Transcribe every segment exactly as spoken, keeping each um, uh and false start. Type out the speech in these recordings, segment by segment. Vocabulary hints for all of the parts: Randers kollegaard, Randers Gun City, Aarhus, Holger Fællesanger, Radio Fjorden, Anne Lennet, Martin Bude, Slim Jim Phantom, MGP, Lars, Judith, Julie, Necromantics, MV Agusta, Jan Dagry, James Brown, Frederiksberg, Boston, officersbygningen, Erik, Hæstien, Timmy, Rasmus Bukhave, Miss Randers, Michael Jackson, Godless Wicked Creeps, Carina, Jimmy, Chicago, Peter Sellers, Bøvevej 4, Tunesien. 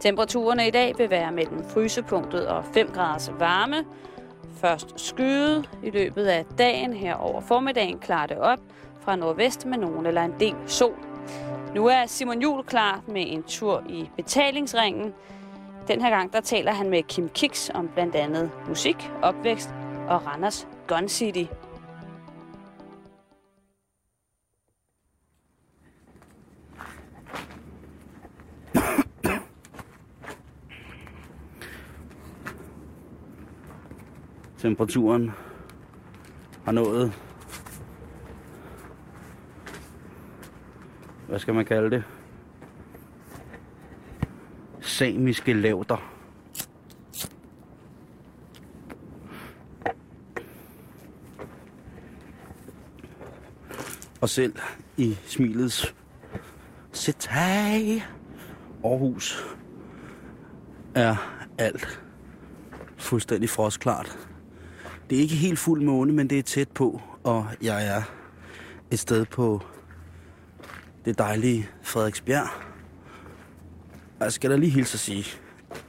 Temperaturerne i dag vil være mellem frysepunktet og fem graders varme. Først skyet i løbet af dagen, her over formiddagen klarer det op fra nordvest med nogen eller en del sol. Nu er Simon Juhl klar med en tur i betalingsringen. Den her gang der taler han med Kim Kicks om blandt andet musik, opvækst og Randers Gun City. Temperaturen har nået, hvad skal man kalde det, samiske lævder. Og selv i smilets City, Aarhus, er alt fuldstændig frostklart. Det er ikke helt fuld måne, men det er tæt på, og jeg er et sted på det dejlige Frederiksberg. Jeg skal da lige hilse at sige,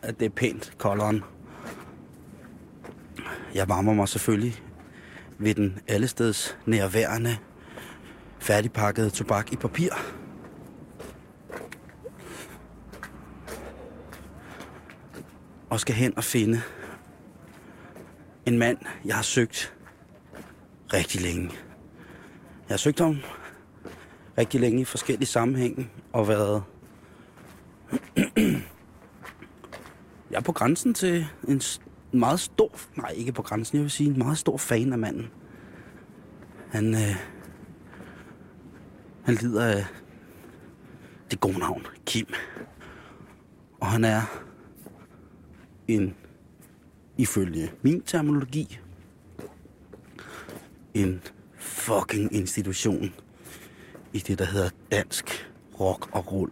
at det er pænt kolderen. Jeg varmer mig selvfølgelig ved den allesteds nærværende færdigpakkede tobak i papir. Og skal hen og finde en mand, jeg har søgt rigtig længe. Jeg har søgt ham rigtig længe i forskellige sammenhænge og været... jeg er på grænsen til en meget stor... Nej, ikke på grænsen, jeg vil sige en meget stor fan af manden. Han, øh... han lider af det gode navn, Kim. Og han er en... ifølge min terminologi, en fucking institution i det, der hedder dansk rock og roll.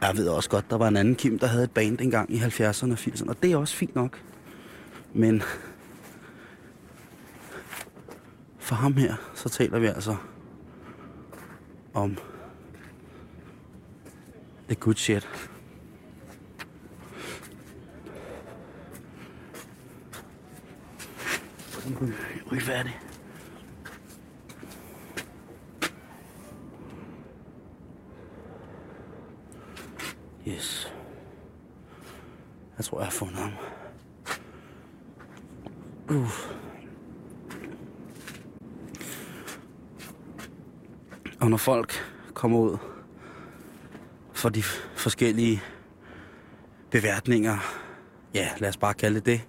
Jeg ved også godt, der var en anden Kim, der havde et band engang i halvfjerdserne og firserne, og det er også fint nok. Men for ham her, så taler vi altså om the good shit. Jeg er ikke færdig. Yes. Jeg tror, jeg har fundet ham. Uh. Og når folk kommer ud fra de forskellige beværtninger, ja, lad os bare kalde det,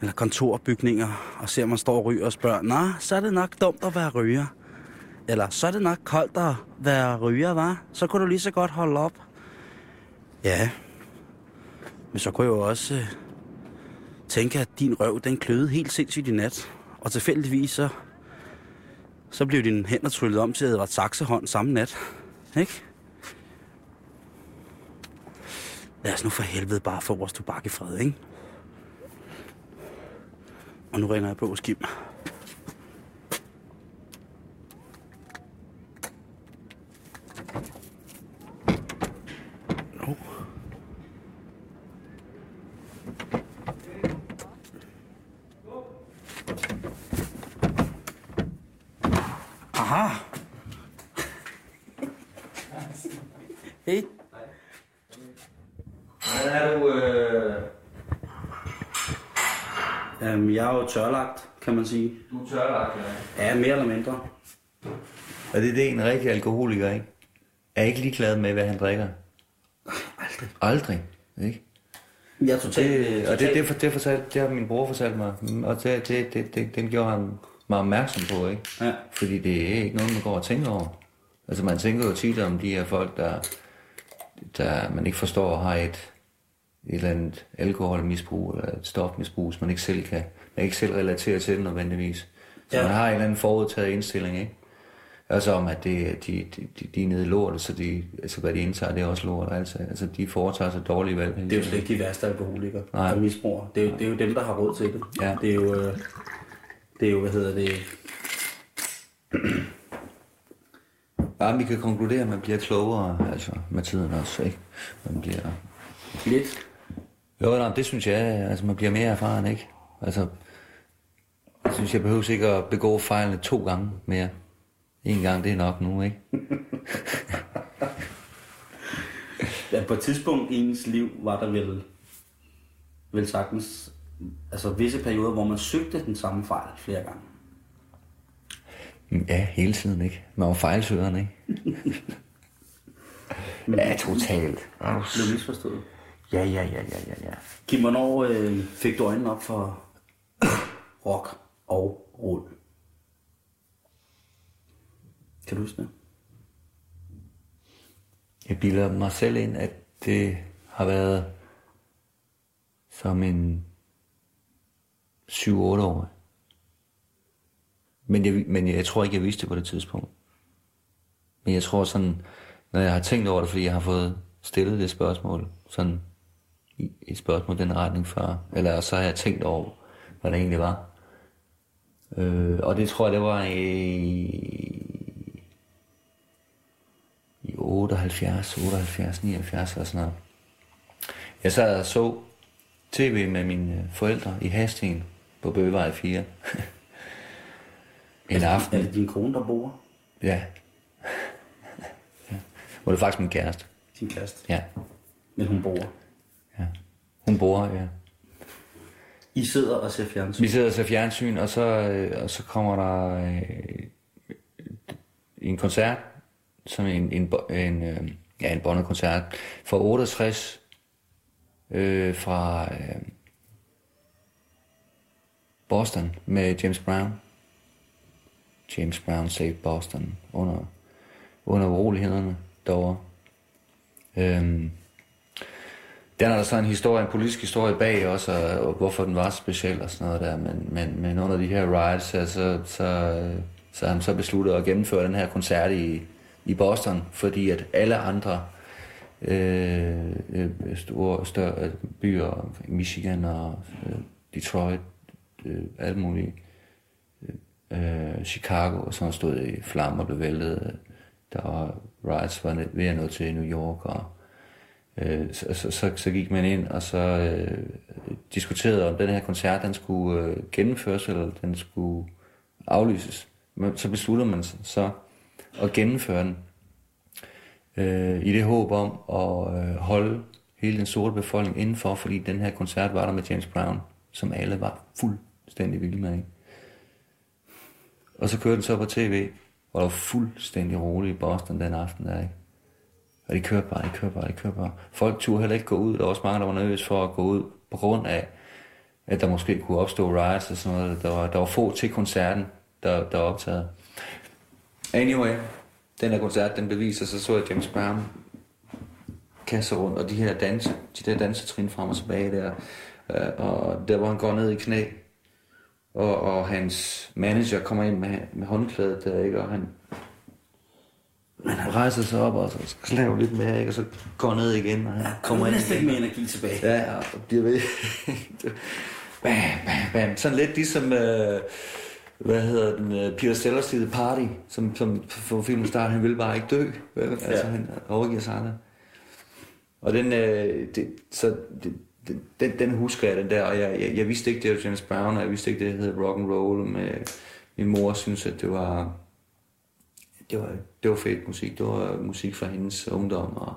eller kontorbygninger, og ser man står og ryger og spørger, nej, nah, så er det nok dumt at være ryger. Eller, så er det nok koldt at være ryger, hva? Så kunne du lige så godt holde op. Ja, men så kunne jeg jo også øh, tænke, at din røv, den kløede helt sindssygt i nat. Og tilfældigvis, så, så blev dine hænder tryllet om til, at det var et saksehånd samme nat. Ikke? Lad os nu for helvede bare få vores tobak i fred, ikke? Og nu ringer jeg på hos Kim. Oh. Aha! Hej. Hvordan er du... Øh... Jeg er jo tørlagt, kan man sige. Du er tørlagt, ja. Ja, mere eller mindre. Og det er det, en rigtig alkoholiker, ikke? Er ikke ligeglad med, hvad han drikker? Aldrig. Aldrig, ikke? Jeg er totalt... Det, og det, det, for, det, fortalt, det har min bror fortalt mig, og det, det, det, det, den gjorde han mig opmærksom på, ikke? Ja. Fordi det er ikke noget, man går og tænker over. Altså, man tænker jo tit om de her folk, der, der man ikke forstår har et... et eller andet alkoholmisbrug eller et stofmisbrug, som man ikke selv kan, man ikke selv relaterer til det nødvendigvis. Så ja. Man har en eller anden forudtaget indstilling, ikke? Altså om, at det, de, de, de er nede i lort, så de, altså hvad de indtager, det er også lort. Altså, altså de foretager sig dårlige valg. Det er jo slet ikke de værste alkoholikere, der misbruger. Det er, det er jo dem, der har råd til det. Ja. Det er jo, det er jo, hvad hedder det... Bare vi kan konkludere, at man bliver klogere altså, med tiden også, ikke? Man bliver... Lidt? Jo, nej, det synes jeg. Altså, man bliver mere erfaren, ikke? Altså, jeg synes, jeg behøver ikke at begå fejlene to gange mere. En gang, det er nok nu, ikke? Ja, på et tidspunkt i ens liv var der vel, vel sagtens altså visse perioder, hvor man søgte den samme fejl flere gange. Ja, hele tiden, ikke? Man var fejlsøgeren, ikke? Ja, totalt. Det er misforstået. Ja, ja, ja, ja, ja, ja. Kim, hvornår øh, fik du øjnene op for rock og roll? Kan du huske det? Jeg bilder mig selv ind, at det har været som en syv-otte-årig. Men, jeg, men jeg, jeg tror ikke, jeg vidste det på det tidspunkt. Men jeg tror sådan, når jeg har tænkt over det, fordi jeg har fået stillet det spørgsmål, sådan et spørgsmål den retning før, eller så har jeg tænkt over, hvad det egentlig var. Øh, og det tror jeg, det var i, i otteoghalvfjerds, otteoghalvfjerds, nioghalvfjerds eller sådan noget. Jeg sad og så tv med mine forældre i Hæstien på Bøvevej fire. En aften. Er det din kone, der bor? Ja. Ja. Var det faktisk min kæreste. Din kæreste? Ja. Men hun bor? Ja. Hun bor, ja. I sidder og ser fjernsyn? Vi sidder og ser fjernsyn, og så, og så kommer der øh, en koncert, som en, en, en, øh, ja, en bondekoncert, fra otteogtres øh, fra øh, Boston med James Brown. James Brown saved Boston under, under urolighederne derovre. Øhm, den er der så en historie, en politisk historie bag også, og, og hvorfor den var speciel og sådan noget der, men, men, men under de her riots, så, så, så, så har han så besluttet at gennemføre den her koncert i, i Boston, fordi at alle andre øh, store større byer, Michigan og øh, Detroit, øh, alt muligt, Chicago, og så stod i flammer og blev væltet. Der var riots var ved at nå til New York, og øh, så, så, så, så gik man ind, og så øh, diskuterede, om den her koncert, den skulle øh, gennemføres, eller den skulle aflyses. Men så besluttede man sig så at gennemføre den, øh, i det håb om at øh, holde hele den sorte befolkning indenfor, fordi den her koncert var der med James Brown, som alle var fuldstændig vilde med, ikke? Og så kørte den så på tv, hvor der var fuldstændig roligt i Boston den aften der, ikke? Og de kørte bare, de kørte bare, de kørte bare. Folk turde heller ikke gå ud, der var også mange, der var nervøse for at gå ud, på grund af, at der måske kunne opstå riots og sådan noget. Der var, der var få til koncerten, der, der var optaget. Anyway, den her koncert, den beviser, så så jeg James Brown kasse rundt, og de her danse, de der dansetrin frem og tilbage der, og der hvor han går ned i knæ, Og, og hans manager kommer ind med, med håndklædet der, ikke? Og han, men han rejser sig op og så slaver lidt mere, ikke? Og så går ned igen, og han ja, kommer ind igen. Med energi tilbage. Ja, og bliver ved. Bam, bam, bam. Sådan lidt ligesom, øh, hvad hedder den, øh, Peter Sellers The Party, som, som for filmen starter, han ville bare ikke dø. Ja. Altså, han overgiver sig aldrig. Og den, øh, det, så... Det, Den, den husker jeg, den der, og jeg, jeg, jeg vidste ikke, det var James Brown, og jeg vidste ikke, det hed rock and roll, men min mor synes, at det var, det var, det var fedt musik, det var musik fra hendes ungdom, og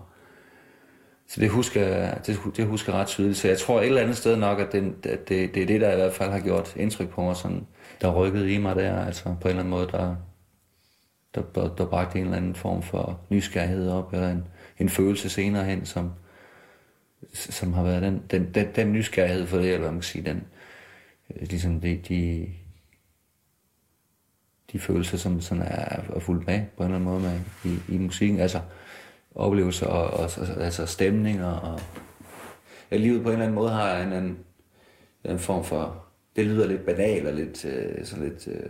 så det husker, det, det husker ret tydeligt, så jeg tror et eller andet sted nok, at det, at det, det er det, der i hvert fald har gjort indtryk på mig, sådan, der rykkede i mig der, altså på en eller anden måde, der, der, der, der bragte en eller anden form for nysgerrighed op, eller en, en følelse senere hen, som som har været den, den, den, den nysgerrighed for det, eller hvad man kan sige, den, ligesom de, de, de følelser, som sådan er, er fuldt med, på en eller anden måde med, i, i musikken, altså oplevelser og, og altså stemninger, og ja, livet på en eller anden måde har en anden en form for, det lyder lidt banalt og lidt, øh, sådan lidt, øh,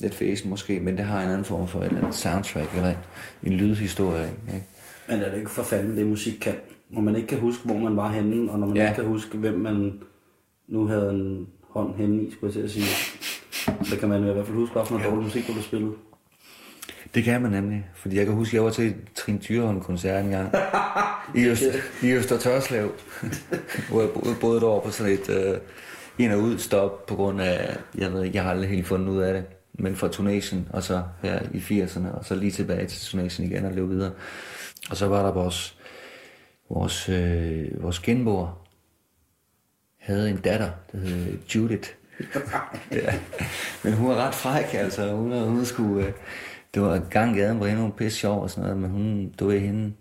lidt fæsen måske, men det har en anden form for en eller anden soundtrack, eller en, en lydhistorie, ikke? Men er det ikke for fanden, det musik kan? Når man ikke kan huske, hvor man var henne, og når man ja. ikke kan huske, hvem man nu havde en hånd henne i, skulle jeg til at sige, så kan man i hvert fald huske, hvilken dårlig musik, der blev spillet. Det kan man nemlig, fordi jeg kan huske, at jeg var til Trine Dyrholm-koncert en gang i, Øster, i Øster Tørslev, hvor jeg boede et år på sådan et øh, ind- og udstop på grund af, jeg ved ikke, jeg har aldrig helt fundet ud af det, men fra Tunesien, og så her i firserne, og så lige tilbage til Tunesien igen og løb videre. Og så var der vores, vores, øh, vores genboer, havde en datter, der hed Judith. Ja. Men hun var ret fræk, altså. Hun, hun skulle... Øh, Det var gang gaden, hvor hende var pisse sjov og sådan noget, men hun, du ved hende,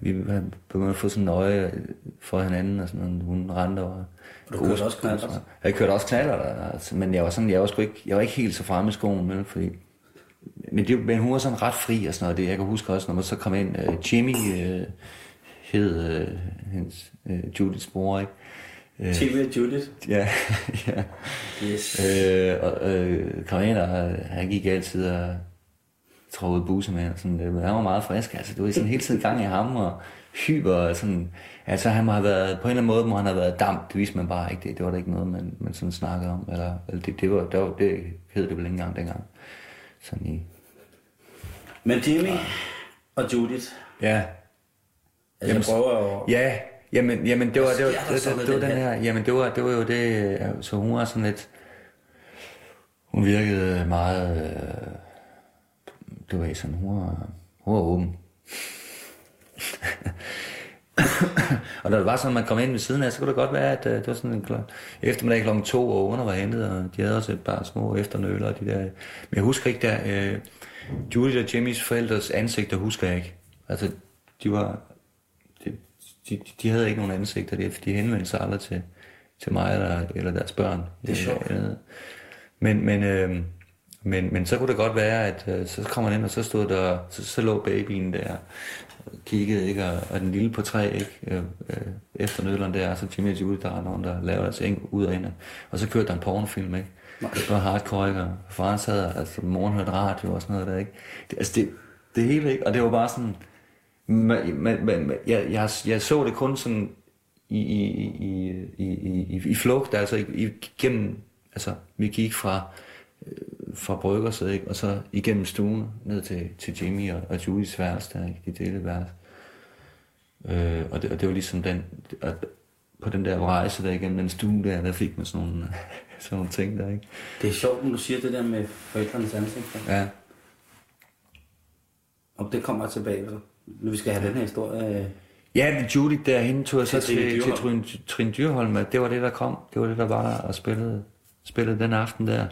vi begyndte at få sådan en øje for hinanden og sådan noget, hun rendte over. Og du kørte også knallert? Og jeg kørte også knallert, altså, men jeg var sådan, jeg var sgu ikke, jeg var ikke helt så fremme i skoen, vel, fordi, men, det, men hun var sådan ret fri og sådan noget, det, jeg kan huske også, når man så kom ind, uh, Jimmy uh, hed uh, hendes, uh, Judiths mor, ikke? Timmy og Judith? Ja, ja. Yes. Uh, og uh, Carina, han gik altid og... trådede busse med, og sådan, han var meget frisk, altså det var sådan hele tiden gang i ham, og hyper, og sådan, altså han må have været, på en eller anden måde må han have været damp, det vidste man bare ikke, det, det var da ikke noget, man, man sådan snakkede om, eller, eller det, det var, det, var, det hed det vel ikke engang dengang, sådan i. Men Timmy og, og Judith? Ja. Altså jamen, prøver at... Ja, jamen, jamen det var, det var, det var, det, det var den her, jamen det var, det var jo det, så hun var sådan lidt, hun virkede meget, øh, det var sådan, hun var, hun var åben. Og da det var sådan, man kom ind ved siden af, så kunne det godt være, at uh, det var sådan en kl- eftermiddag klokken to, og under var hentet, og de havde også et par små efternøler og de der. Men jeg husker ikke der, uh, Julie og Jimmys forældres ansigter husker jeg ikke. Altså, de var, de, de, de havde ikke nogen ansigter, det, for de henvendte sig aldrig til, til mig eller, eller deres børn. Det er sjovt. Men, men... Uh, Men, men så kunne det godt være, at øh, så kom man ind, og så stod der, så, så lå babyen der, og kiggede, ikke, og, og den lille på træ, ikke, øh, øh, efter nødleren der, så Timmy og Julie, der er nogen, der lavede deres eng ud og ind, og så kørte der en pornofilm, ikke? Det var hardcore, ikke? Og faren sad, altså moren hørte radio og sådan noget der, ikke? Det, altså det, det hele, ikke? Og det var bare sådan, man, man, man, jeg, jeg, jeg så det kun sådan i, i, i, i, i, i flugt, altså i, gennem, altså vi gik fra, fra bryggerset, ikke? Og så igennem stuen ned til, til Jimmy og, og Julies værelse der, ikke? De delte værelse. Øh, og, det, og det var ligesom den, og på den der rejse der igennem den stue der, der fik man sådan nogle, sådan nogle ting der, ikke? Det er sjovt, når du siger det der med forældrenes ansigter. Ja. Og det kommer tilbage, så. Nu vi skal have den her historie. Ja, men Judith der, hende tog jeg så til, til Trine Dyrholm, det var det, der kom. Det var det, der var der og spillede, spillede den aften der.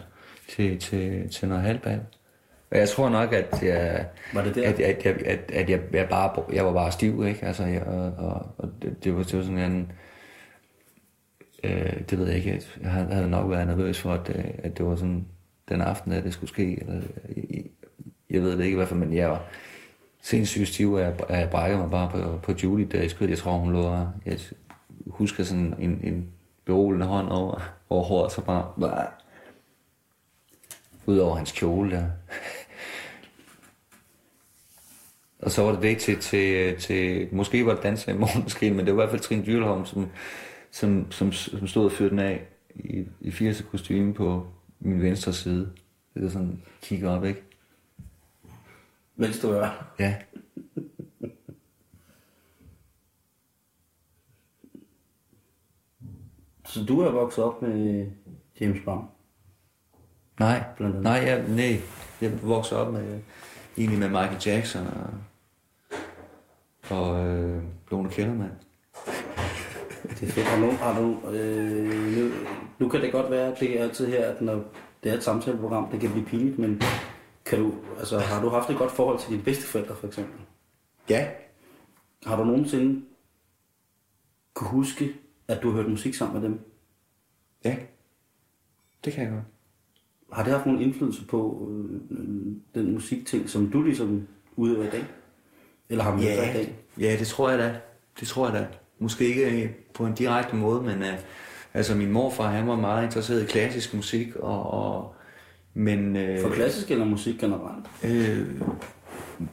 Til, til, til noget halvbal. Og jeg tror nok, at jeg... Var det der? At, at, at, at, at jeg, jeg, bare, jeg var bare stiv, ikke? Altså, jeg, og, og det, det var sådan en... Øh, det ved jeg ikke. Jeg havde nok været nervøs for, at, at det var sådan den aften, at det skulle ske. Eller, jeg, jeg ved det ikke i hvert fald, men jeg var sindssygt stiv, og jeg, jeg brækkede mig bare på, på Julie der i skødet. Jeg tror, hun lå og... Jeg husker sådan en, en beroligende hånd over, over håret, så bare... udover hans kjole der. Og så var det væk til, til, til... Måske var det danser i morgen, måske, men det var i hvert fald Trine Dyrholm, som, som, som, som stod og fyrte den af i, i firserne kostyme på min venstre side. Det var sådan, kigger op, ikke? Venstre øre? Ja. Så du er vokset op med James Brown? Nej, nej, jeg, nej, jeg voksede op med, egentlig med Michael Jackson og, og øh, Lone Kellermann. Det er fedt, og nu har du, øh, nu, nu kan det godt være, at det er altid her, at når det er et samtaleprogram, det kan blive pinligt, men kan du, altså, har du haft et godt forhold til dine bedsteforældre for eksempel? Ja. Har du nogensinde kunne huske, at du har hørt musik sammen med dem? Ja, det kan jeg godt. Har det haft nogen indflydelse på øh, den musikting, som du ligesom udøver i dag? Eller har man ja, udøver i dag? Ja, det tror jeg da. Det tror jeg da. Måske ikke på en direkte måde, men øh, altså min morfar, han var meget interesseret i klassisk musik. Og, og, men, øh, for klassisk eller musik generelt? Øh,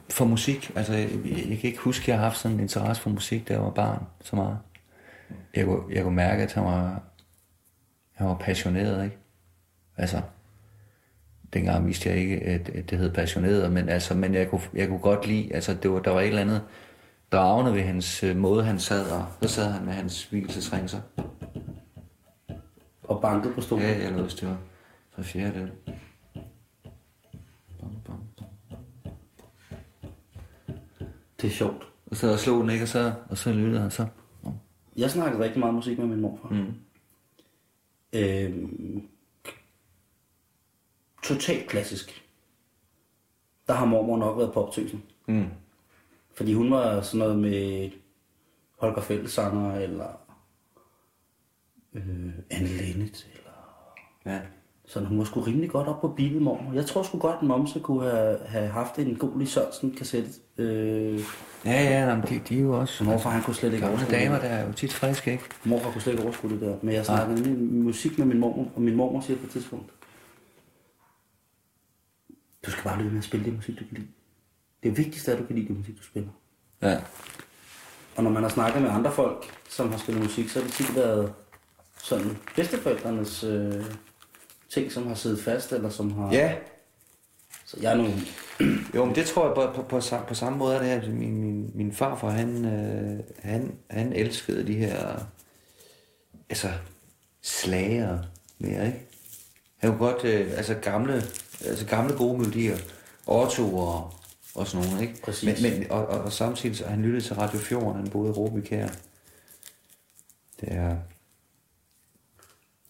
for musik. Altså, jeg, jeg kan ikke huske, at jeg har haft sådan en interesse for musik, da jeg var barn så meget. Jeg kunne, jeg kunne mærke, at han var, han var passioneret, ikke? Altså... dengang vidste jeg ikke, at, at det hed passioneret, men altså, men jeg kunne, jeg kunne godt lide, altså det var, der var et eller andet dragende ved hans øh, måde, han sad, og så sad han med hans hvilesesringser. Og bankede på stolen? Ja, jeg løste det var fra fjerde del. Det er sjovt. Og så slog den ikke, og så, og så lyttede han så. Ja. Jeg snakkede rigtig meget musik med min morfar. Mm. Øhm, totalt klassisk. Der har mormor nok været poptøsen. Mm. Fordi hun var sådan noget med Holger Fællesanger, eller øh, Anne Lennet, eller... Ja. Så hun var sgu rimelig godt op på beatet, mormor. Jeg tror sgu godt, at momse kunne have, have haft en god Lis Sørensen-kassette. Øh, ja, ja, jamen, de, de er jo også... Morfar, han kunne slet ikke overskue det. Damer, der er jo tit friske, ikke? Morfar kunne slet ikke overskue det der. Men jeg snakkede ah. musik med min mormor, og min mormor siger på et tidspunkt, du skal bare lytte med at spille det musik, du kan lide. Det vigtigste er, at du kan lide det musik, du spiller. Ja. Og når man har snakket med andre folk, som har spillet musik, så har det tit været sådan bedsteforældrenes... Øh, ting, som har siddet fast, eller som har... Ja. Så jeg er nu... Jo, men det tror jeg på, på, på, på samme måde, det her. Min, min, min farfar, han, øh, han, han elskede de her... Altså, slager mere, ikke? Han kunne godt... Øh, altså, gamle, altså, gamle gode melodier. Otto og, og sådan nogle, ikke? Præcis. Men, men, og, og, og samtidig, så han lyttede til Radio Fjorden, han boede i Råby Kær. Det er...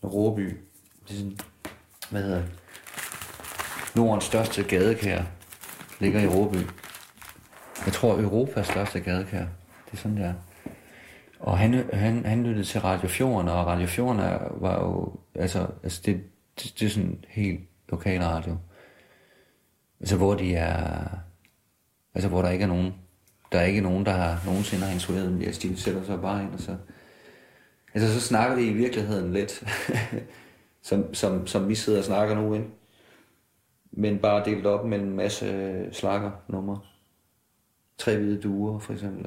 Råby. Det er sådan... Hvad hedder det? Nordens største gadekær ligger i Råby. Jeg tror, Europas største gadekær. Det er sådan, der. Og han, han, han lyttede til Radio Fjorden, og Radio Fjorden var jo... Altså, altså det, det, det er sådan helt lokal radio. Altså, hvor de er... Altså, hvor der ikke er nogen... Der er ikke nogen, der har nogensinde har instrueret dem. Altså, de sætter sig bare ind, og så... Altså, så snakker de i virkeligheden lidt... Som, som, som vi sidder og snakker nu, ikke? Men bare delt op med en masse slakker numre. Tre hvide duer, for eksempel.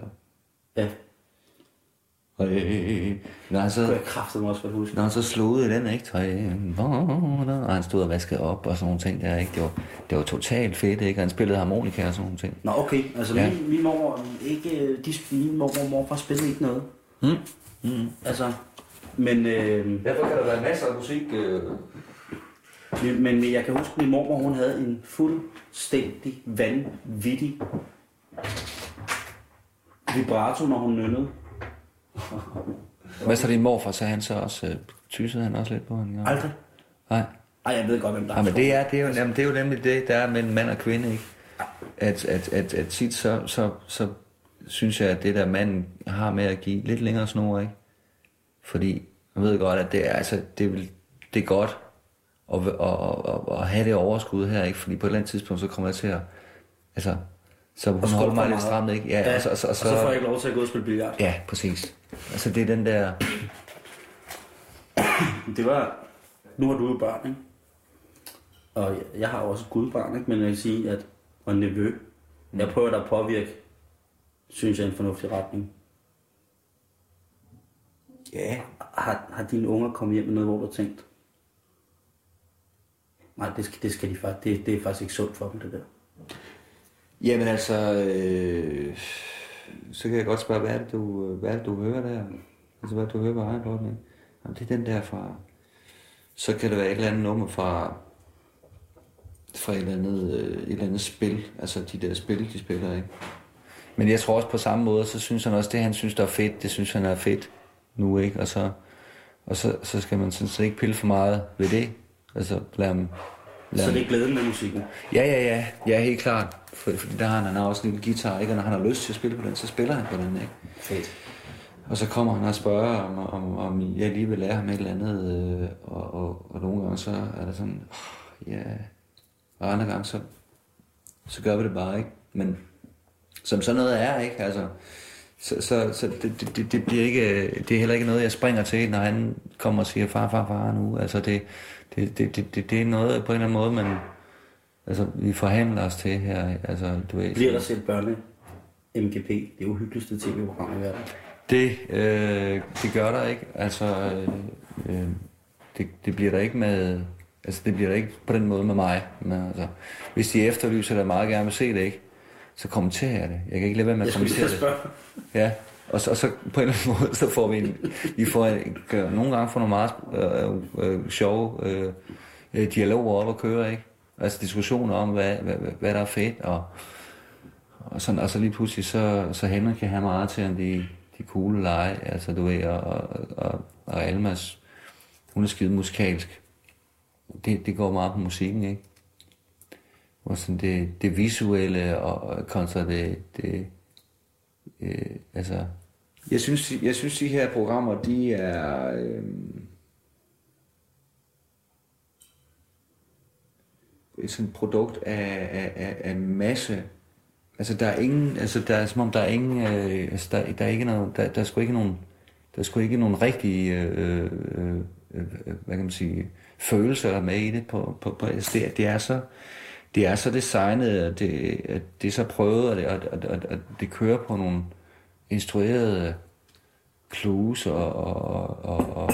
Ja. Og øh, når han så... Det var kraftigt mig også for at huske. Når han så slåede den, ikke? Og han stod og vaskede op og sådan nogle ting der, ikke? Det var, det var totalt fedt, ikke? Og han spillede harmonika og sådan nogle ting. Nå, okay. Altså, ja. min, min mor ikke... De, min mor og morfar spillede ikke noget. Mm. Mm. Altså... Men, øh, derfor kan der være masser af musik. Øh. Men, men jeg kan huske, at min mormor, hun havde en fuldstændig vanvittig vibrato, når hun nynnede. Hvad så din morfar, så han så også, øh, tyssede han også lidt på hende? Ja. Aldrig. Nej. Ej, jeg ved godt, hvem der er. Ja, men det er, det er, jo, jamen, det er jo nemlig det, der er mellem mand og kvinde, ikke? At, at, at, at tit så, så, så synes jeg, at det der manden har med at give lidt længere snor, ikke? Fordi man ved godt, at det er, altså, det, det er godt at, at, at, at have det overskud her, ikke? Fordi på et eller andet tidspunkt, så kommer jeg til at... Altså, så hun holder mig lidt stramt, ikke? Ja, ja. Og, så, og, så, og, så, og så får jeg ikke lov til at gå og spille billard. Ja, præcis. Altså, det er den der... Det var... Nu har du jo barn, ikke? Og jeg, jeg har også et gudbarn, ikke? Men jeg vil sige, at... Og nevø. Jeg prøver da at påvirke, synes jeg, en fornuftig retning. Ja, yeah. har, har dine unger kommet hjem med noget, hvor du har tænkt? Nej, det skal, det skal de faktisk. Det, det er faktisk ikke sundt for dem, det der. Jamen altså, øh, så kan jeg godt spørge, hvad er det, du, hvad er det, du hører der? Altså, hvad er det, du hører på egen blot, ikke? Jamen, det er den der fra... Så kan det være et eller andet nummer fra, fra et, eller andet, et eller andet spil. Altså, de der spil, de spiller, ikke? Men jeg tror også på samme måde, så synes han også, det han synes, der er fedt, det synes han er fedt. Nu, ikke? Og, så, og så, så skal man sådan set ikke pille for meget ved det. Altså, lad dem, lad så det er glæden med musikken? Ja, ja, ja. Ja, helt klart. Fordi for der har han, han har også en lille guitar, ikke? Og når han har lyst til at spille på den, så spiller han på den, ikke? Fedt. Og så kommer han og spørger, om, om, om jeg lige vil lære ham et eller andet. Øh, og, og, og nogle gange så er der sådan, ja... Oh, yeah. Og andre gange, så, så gør vi det bare, ikke? Men som sådan noget er, ikke? Altså... Så, så, så det, det, det bliver ikke, det er heller ikke noget, jeg springer til, når han kommer og siger far, far, far nu. Altså det, det, det, det, det er noget på en eller anden måde, man, altså vi forhandler os til her. Altså, du ved, bliver der set børne? M G P, det uhyggeligste tv-program i verden. Det, øh, det gør der ikke. Altså, øh, det, det bliver der ikke med, Altså, det bliver ikke på den måde med mig. Men altså, hvis de efterlyser, der meget gerne vil se det, ikke? Så kommenterer jeg det. Jeg kan ikke lade være med at kommentere det. Ja, og så, og så på en eller anden måde, så får vi en, vi får en, nogle gange får nogle meget øh, øh, sjove øh, dialoger op at køre, ikke? Altså diskussioner om, hvad, hvad, hvad der er fedt, og, og, sådan, og så lige pludselig, så, så Henrik kan have meget til, at de, de cool lege, altså du ved, og, og, og, og Almas, hun er skide musikalsk. Det, det går meget på musikken, ikke? Og sådan det, det visuelle og kontra det, det øh, altså... Jeg synes, jeg synes, de her programmer, de er... Øh... sådan et produkt af, af, af, af masse. Altså der er ingen, altså der er som om der er ingen, øh, altså der, der er ikke noget, der, der er sgu ikke nogen, der er sgu ikke nogen rigtige, øh, øh, øh, hvad kan man sige, følelser med i det på, på, på altså det, det er så, det er så designet, og det, at det er så prøvet, og det, og, og, og, og det kører på nogle instruerede clues og, og, og, og, og,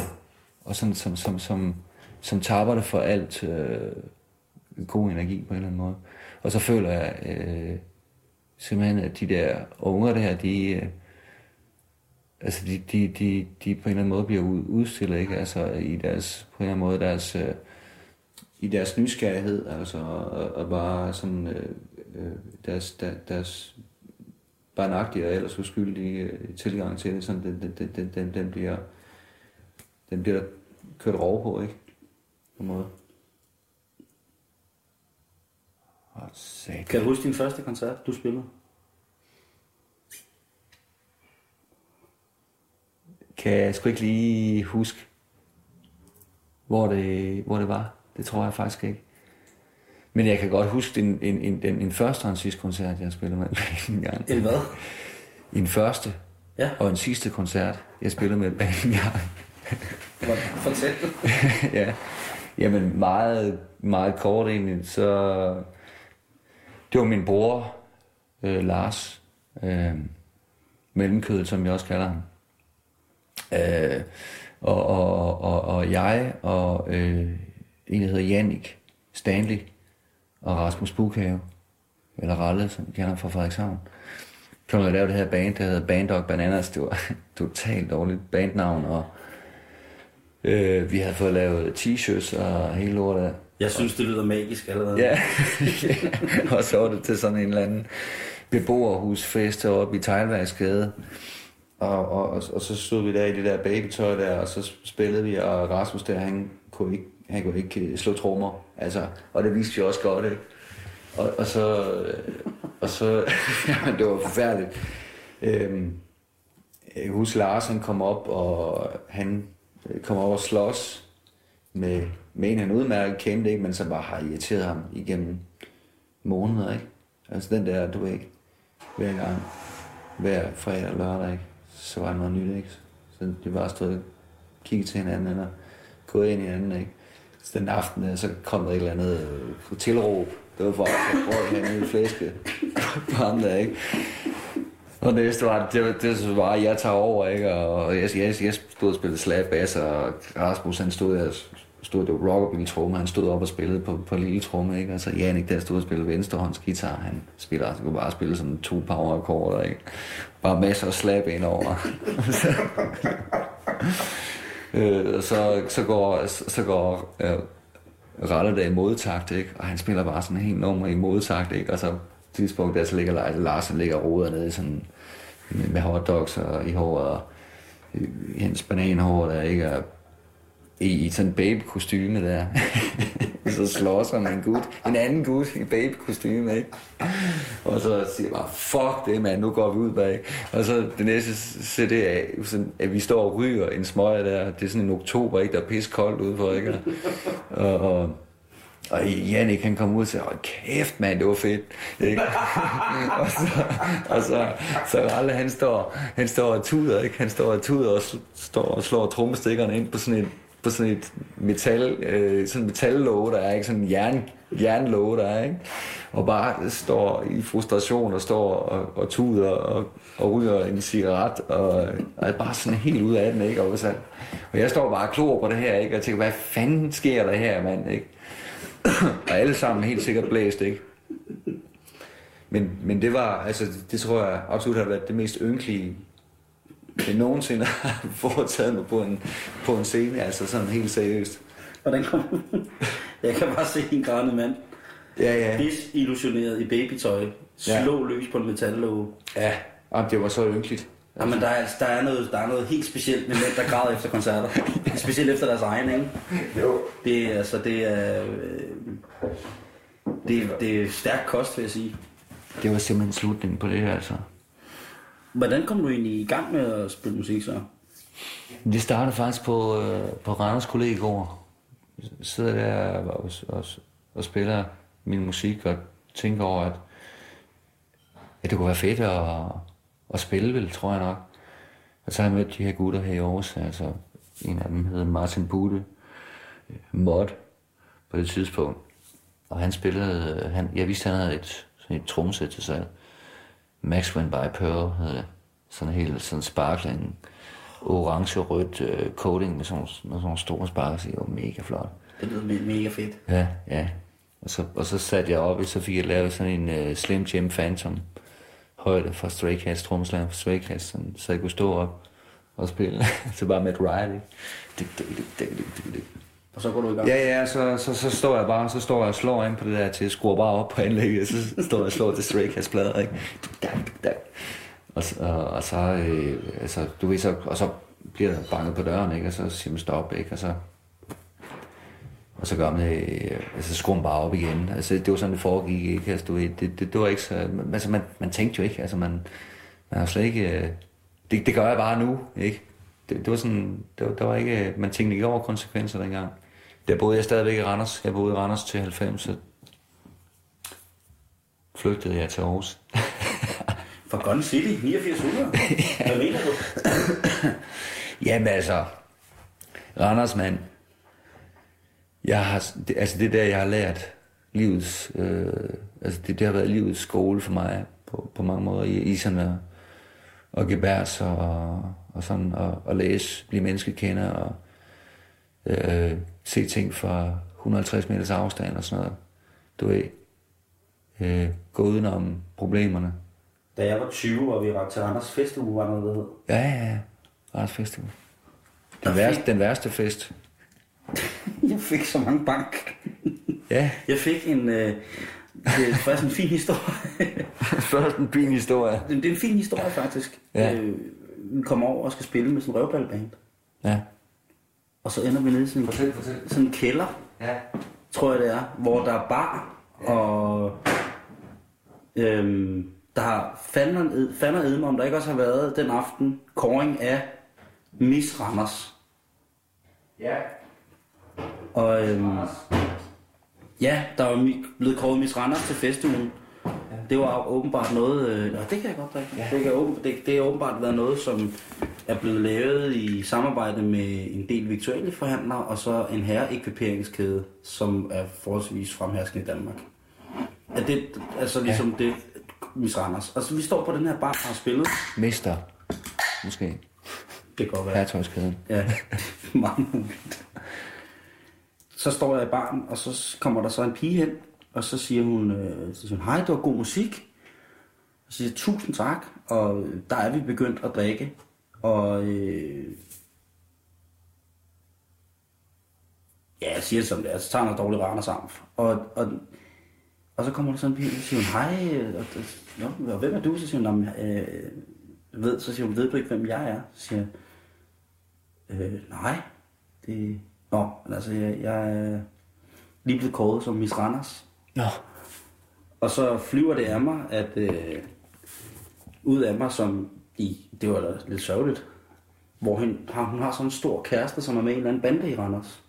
og sådan som, som, som, som tapper det for alt. Øh, god energi på en eller anden måde. Og så føler jeg øh, simpelthen, at de der unger der, de, øh, altså de, de, de, de på en eller anden måde bliver udstillet, ikke? Altså i deres, på en eller anden måde, deres, øh, i deres nysgerrighed, altså, og, og bare sådan, øh, deres, der, deres barnagtige og ellers uskyldige tilgang til det, sådan, den, den, den, den, den bliver, den bliver kørt over på, ikke? På en måde. Kan du huske din første koncert, du spillede? Kan jeg sgu ikke lige huske, hvor det, hvor det var. Det tror jeg faktisk ikke. Men jeg kan godt huske en, en, en, en, en første og en sidste koncert, jeg spillede med en gang. En hvad? En første, ja. Og en sidste koncert, jeg spillede med en gang. Fortæl. Ja. Jamen meget, meget kort egentlig, så... Det var min bror, øh, Lars, øh, mellemkødet, som jeg også kalder ham. Øh, og, og, og, og jeg og øh, en, der hedder Jannik Stanley og Rasmus Bukhave, eller Ralle, som vi kender ham fra Frederiksberg. Så jeg lavede det her band, der hedder Band og Bananas. Det var totalt dårligt bandnavn, og øh, vi havde fået lavet t-shirts og hele lortet. Jeg synes, det lyder magisk allerede. Ja, yeah. Og så var det til sådan en eller anden beboerhusfest oppe i Teglværksgade. Og, og, og, og så stod vi der i det der babytøj der, og så spillede vi, og Rasmus der, han kunne ikke, han kunne ikke slå trommer. Altså, og det viste vi også godt, ikke? Og, og så... Og så jamen, det var forfærdeligt. Øhm, jeg husker, Lars, han kom op, og han kom op og slås med... Men han udmærket kendte, ikke, men så bare har irriteret ham igennem måneder, ikke? Altså den der, du ikke, hver gang, hver fredag og lørdag, ikke? Så var det noget nyt, ikke? Så de bare stod og kiggede til hinanden, eller gået ind i hinanden, ikke? Så den aften der, så kom der et eller andet øh, tilråb. Det var for at prøve at have en flæske på ham der, ikke? Og næste var, det, det var, jeg tager over, ikke? Og jeg, jeg, jeg stod og spillede slagbass, og Rasmus, han stod der... stod det rockabilly-tromme, han stod op og spillede på, på lille tromme, ikke? Og så Jannik der stod og spillede venstrehåndsgitar, han spiller, han kunne bare spille sådan to power-akkorder, ikke? Bare masser af slap ind over. øh, så, så går, så går øh, Ralle der i modtakt, ikke? Og han spiller bare sådan helt nummer i modtakt, ikke? Og så på tidspunkt der, så ligger Lars, han ligger roder nede sådan, med, med hotdogs og i håret, og øh, hendes bananhår der, ikke? Og, i sådan en babe-kostyme der. Så slår sig med en gut, en anden gut i babe-kostyme, ikke? Og så siger jeg bare, fuck det, mand, nu går vi ud bag. Og så det næste ser det af, sådan, at vi står og ryger en smøg der. Det er sådan en oktober, ikke? Der er pisse koldt udenfor, ikke? Og, og, og Jannik, han kom ud og sagde, åh kæft, mand, det var fedt, ikke? og så, og så, så Ralle, han står, han står og tuder, ikke? Han står og tuder og, sl- står og slår trommestikkerne ind på sådan en på sådan et metal, øh, sådan metallåge, der er, ikke? Sådan en jern, jernlåge, der er, ikke? Og bare står i frustration og står og, og tuder og, og ryger en cigaret og, og er bare sådan helt ud af den, ikke? Og jeg står bare og klor på det her, ikke? Og tænker, hvad fanden sker der her, mand, ikke? og alle sammen helt sikkert blæst, ikke? Men, men det var, altså det tror jeg absolut har været det mest ynkelige, jeg nogensinde har foretaget mig på en, på en scene, altså sådan helt seriøst. Hvordan kom du? Jeg kan bare se en grædende mand. Ja, ja. Disillusioneret i babytøj. Slå ja. Løs på en metallåge. Ja, jamen, det var så ynkeligt. Jamen der er, der, er noget, der er noget helt specielt med mænd, der græder efter koncerter. Specielt efter deres egen, ikke? Jo. Det er, altså, det er... Øh, det, det er stærk kost, vil jeg sige. Det var simpelthen slutningen på det her, altså. Hvordan kom du egentlig i gang med at spille musik, så? Det startede faktisk på, øh, på Randers kollegaard. Jeg sidder der og, og, og spiller min musik og tænker over, at, at det kunne være fedt at, at spille, vel, tror jeg nok. Og så har jeg mødt de her gutter her i Aarhus. Altså, en af dem hedder Martin Bude, Mod på det tidspunkt. Og han spillede, han, jeg vidste, han havde et, sådan et tromsæt til salg. Max Went By Pearl hedder det. Sådan helt sådan sparkling, orange og rødt øh, coating med sådan, med sådan store sparkler. Det var mega flot. Det lyder me- mega fedt. Ja, ja. Og så, og så satte jeg op, og så fik jeg lavet sådan en øh, Slim Jim Phantom højde fra Stray Cats, trommeslageren fra Stray Cats, sådan, så jeg kunne stå op og spille. Så bare med et ride. Og så går du i gang? Ja, ja, så, så, så står jeg bare, så står jeg og slår ind på det der til, skruer bare op på anlægget, og så står jeg og slår til Stray Cats plader, ikke? Og, og, og så, øh, altså, du ved, så, og så bliver der banket på døren, ikke? Og så siger man stop, ikke? Og så, og så gør man det, altså skruer man bare op igen. Altså, det var sådan, det foregik, ikke? Altså, du ved, det, det, det var ikke så, altså, man, man tænkte jo ikke, altså, man, man har slet ikke, det, det gør jeg bare nu, ikke? Det, det var sådan, det, der var ikke, man tænkte ikke over konsekvenser dengang. Der boede jeg stadigvæk i Randers. Jeg boede i Randers til halvfems, så flygtede jeg til Aarhus. Fra Gun City, niogfirs hundrede? Ja. Hvad mener du? Jamen altså, Randers mand, jeg har, det, altså det der, jeg har lært livets, øh, altså det, det har været livets skole for mig på, på mange måder, i iserne og gebærs og, og sådan, og, og læse, blive menneskekender og øh, se ting fra hundrede og halvtreds meters afstand og sådan noget. Du ved, øh, gå udenom problemerne. Da jeg var tyve, og vi var til Randers Festival, var noget, der hed. Ja, ja, ja. Randers Festival. Den værste, fik... den værste fest. Jeg fik så mange bank. Ja. Jeg fik en... Øh... Det er faktisk en fin historie. Først en fin historie. Det er en fin historie, faktisk. Ja. Øh, vi kommer over og skal spille med sådan en røvballeband. Ja. Og så ender vi nede i sådan en, fortæl, fortæl. Sådan en kælder, ja. Tror jeg det er, hvor der er bar, ja. Og øhm, der fandme edme, om der ikke også har været den aften, kåring af Miss Randers. Ja. Og øhm, ja, der var blevet kåret Miss Randers til festugen. Ja. Det var åbenbart noget... Øh, det kan jeg godt drikke. Ja. Det, kan åbenbart, det, det er åbenbart været noget, som er blevet lavet i samarbejde med en del virtuelle forhandlere, og så en herreekviperingskæde, som er forholdsvis fremherskende i Danmark. Er det altså ligesom ja. Det Miss Randers? Altså, vi står på den her bar og har spillet... Mester, måske. Det kan godt være. Herretøjskæden. Ja, meget muligt. Så står jeg i baren, og så kommer der så en pige hen, og så siger hun, øh, så siger hun hej, det var god musik. Og så siger jeg, tusind tak, og der er vi begyndt at drikke. Og øh, ja, jeg siger det som det er, så tager hun dårlig varner sammen. Og, og, og så kommer der så en pige, og så siger hun hej, og, og, og hvem er du? Så siger hun, øh, ved, så siger hun ved du ikke, hvem jeg er? Så siger hun, øh, nej, det... Nå, altså, jeg, jeg er lige blevet kåret som Miss Randers. Nå. Og så flyver det af mig, at øh, ud af mig, som i, det var da lidt sørgeligt, hvor hun har, hun har sådan en stor kæreste, som er med i en eller anden bande i Randers,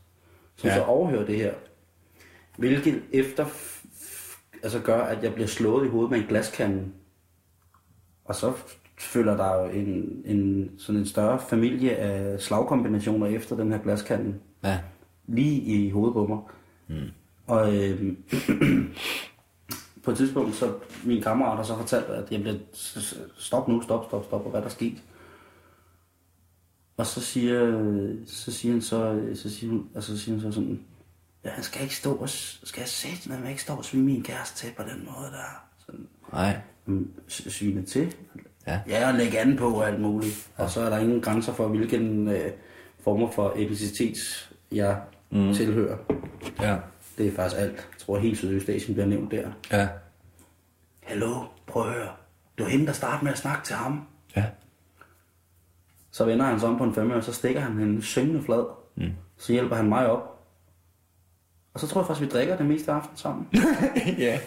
som ja. Så overhører det her. Hvilket efter, altså gør, at jeg bliver slået i hovedet med en glaskande. Og så følger der jo en, en, sådan en større familie af slagkombinationer efter den her glaskanden. Ja. Lige i hovedet på mig. Mm. Og øh, på et tidspunkt, så mine kammerater så fortalte, at jeg blev stop nu, stop, stop, stop, og hvad der skete. Og så siger, så siger han så, så siger, altså, så siger han så sådan, han skal ikke stå og skal jeg sætte, man ikke stå og svine min kæreste til på den måde der. Sådan. Nej. Svine til. Ja. Ja, og lægge an på alt muligt. Ja. Og så er der ingen grænser for hvilken øh, former for etnicitet jeg mm. tilhører. Ja. Det er faktisk alt. Jeg tror helt Sydøstasien bliver nævnt der. Ja. Hallo, prøv at høre. Du er hende, der starter med at snakke til ham. Ja. Så vender han sig om på en femmer, og så stikker han en syngende flad. Mm. Så hjælper han mig op. Og så tror jeg faktisk, vi drikker det meste af aftenen sammen. Ja.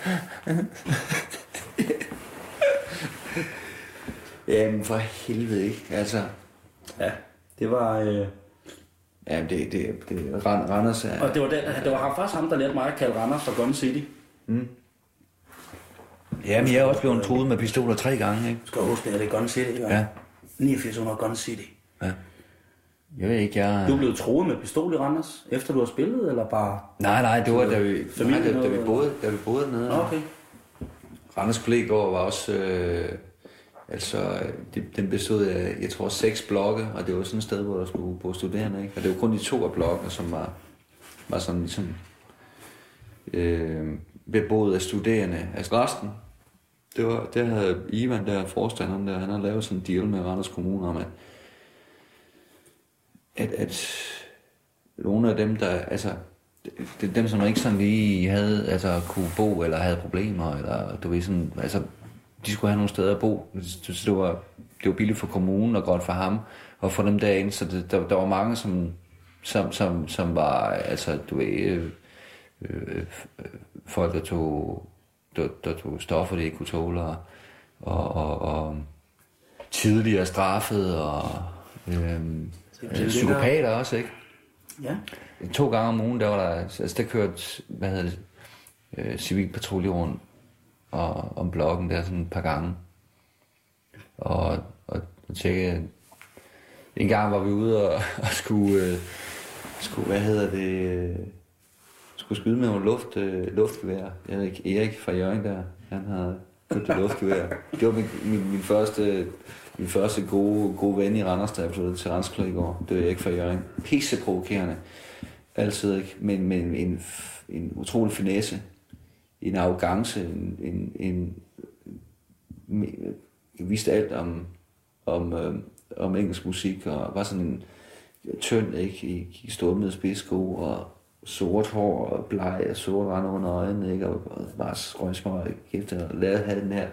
Jamen for helvede, ikke? Altså. Ja, det var... Øh... Ja, det, det, det Randers er... Og det var, den, det var faktisk ham, der lærte mig at kalde Randers for Gun City. Mm. Jamen, jeg er også blevet truet med pistoler tre gange, ikke? Skal jeg huske, at det er Gun City, ikke? Ja. otte ni nul nul Gun City. Ja. Jeg ved ikke, jeg... Du er blevet truet med pistol i Randers, efter du har spillet, eller bare... Nej, nej, det var, da vi, nej, da, da vi boede, da vi boede dernede. Okay. Randers kollegaard var også... Øh, altså, det, den bestod af, jeg tror, seks blokke, og det var sådan et sted, hvor der skulle bo studerende, ikke? Og det var kun de to af blokkene, som var, var sådan ligesom... Øh, beboet af studerende. Altså resten... Det, var, det havde Ivan, der forstanderen der, han har lavet sådan en deal med Randers Kommune om, at, at, at nogle af dem, der, altså, det er dem, som ikke sådan lige havde, altså, kunne bo, eller havde problemer, eller, du ved, sådan, altså, de skulle have nogle steder at bo. Så det var, det var billigt for kommunen, og godt for ham, og for dem derinde, så det, der, der var mange, som, som, som, som var, altså, du ved, øh, øh, folk, der tog... Der, der tog stoffer, det ikke kunne tåle, og, og, og, og tidligere straffet, og øhm, øh, psykopater også, ikke? Ja. To gange om ugen, der var der, altså der kørte, hvad hedder det, øh, civilpatrulje rundt og, om blokken der sådan et par gange, og, og, og tjekkede. En gang var vi ude og, og skulle, øh, skulle, hvad hedder det... Øh, skulle skyde med nogle luft, øh, luftgevær. Jeg ved ikke, Erik fra Jørgen der, han havde købt et luftgevær. Det var min, min, min, første, min første gode, gode ven i Randers, der jeg flyttede til Randers kollegaard. Det var Erik fra Jørgen. Pisseprovokerende. Altid, ikke? Men, men en, en utrolig finesse. En arrogance. En, en, en, en, jeg vidste alt om, om, øh, om engelsk musik, og var sådan en tynd, ikke? I, i stormede spidsko, og sort hår og bleg og sort rande under øjnene, ikke? Og bare røgsmøg og kæft, og lavede havde den her...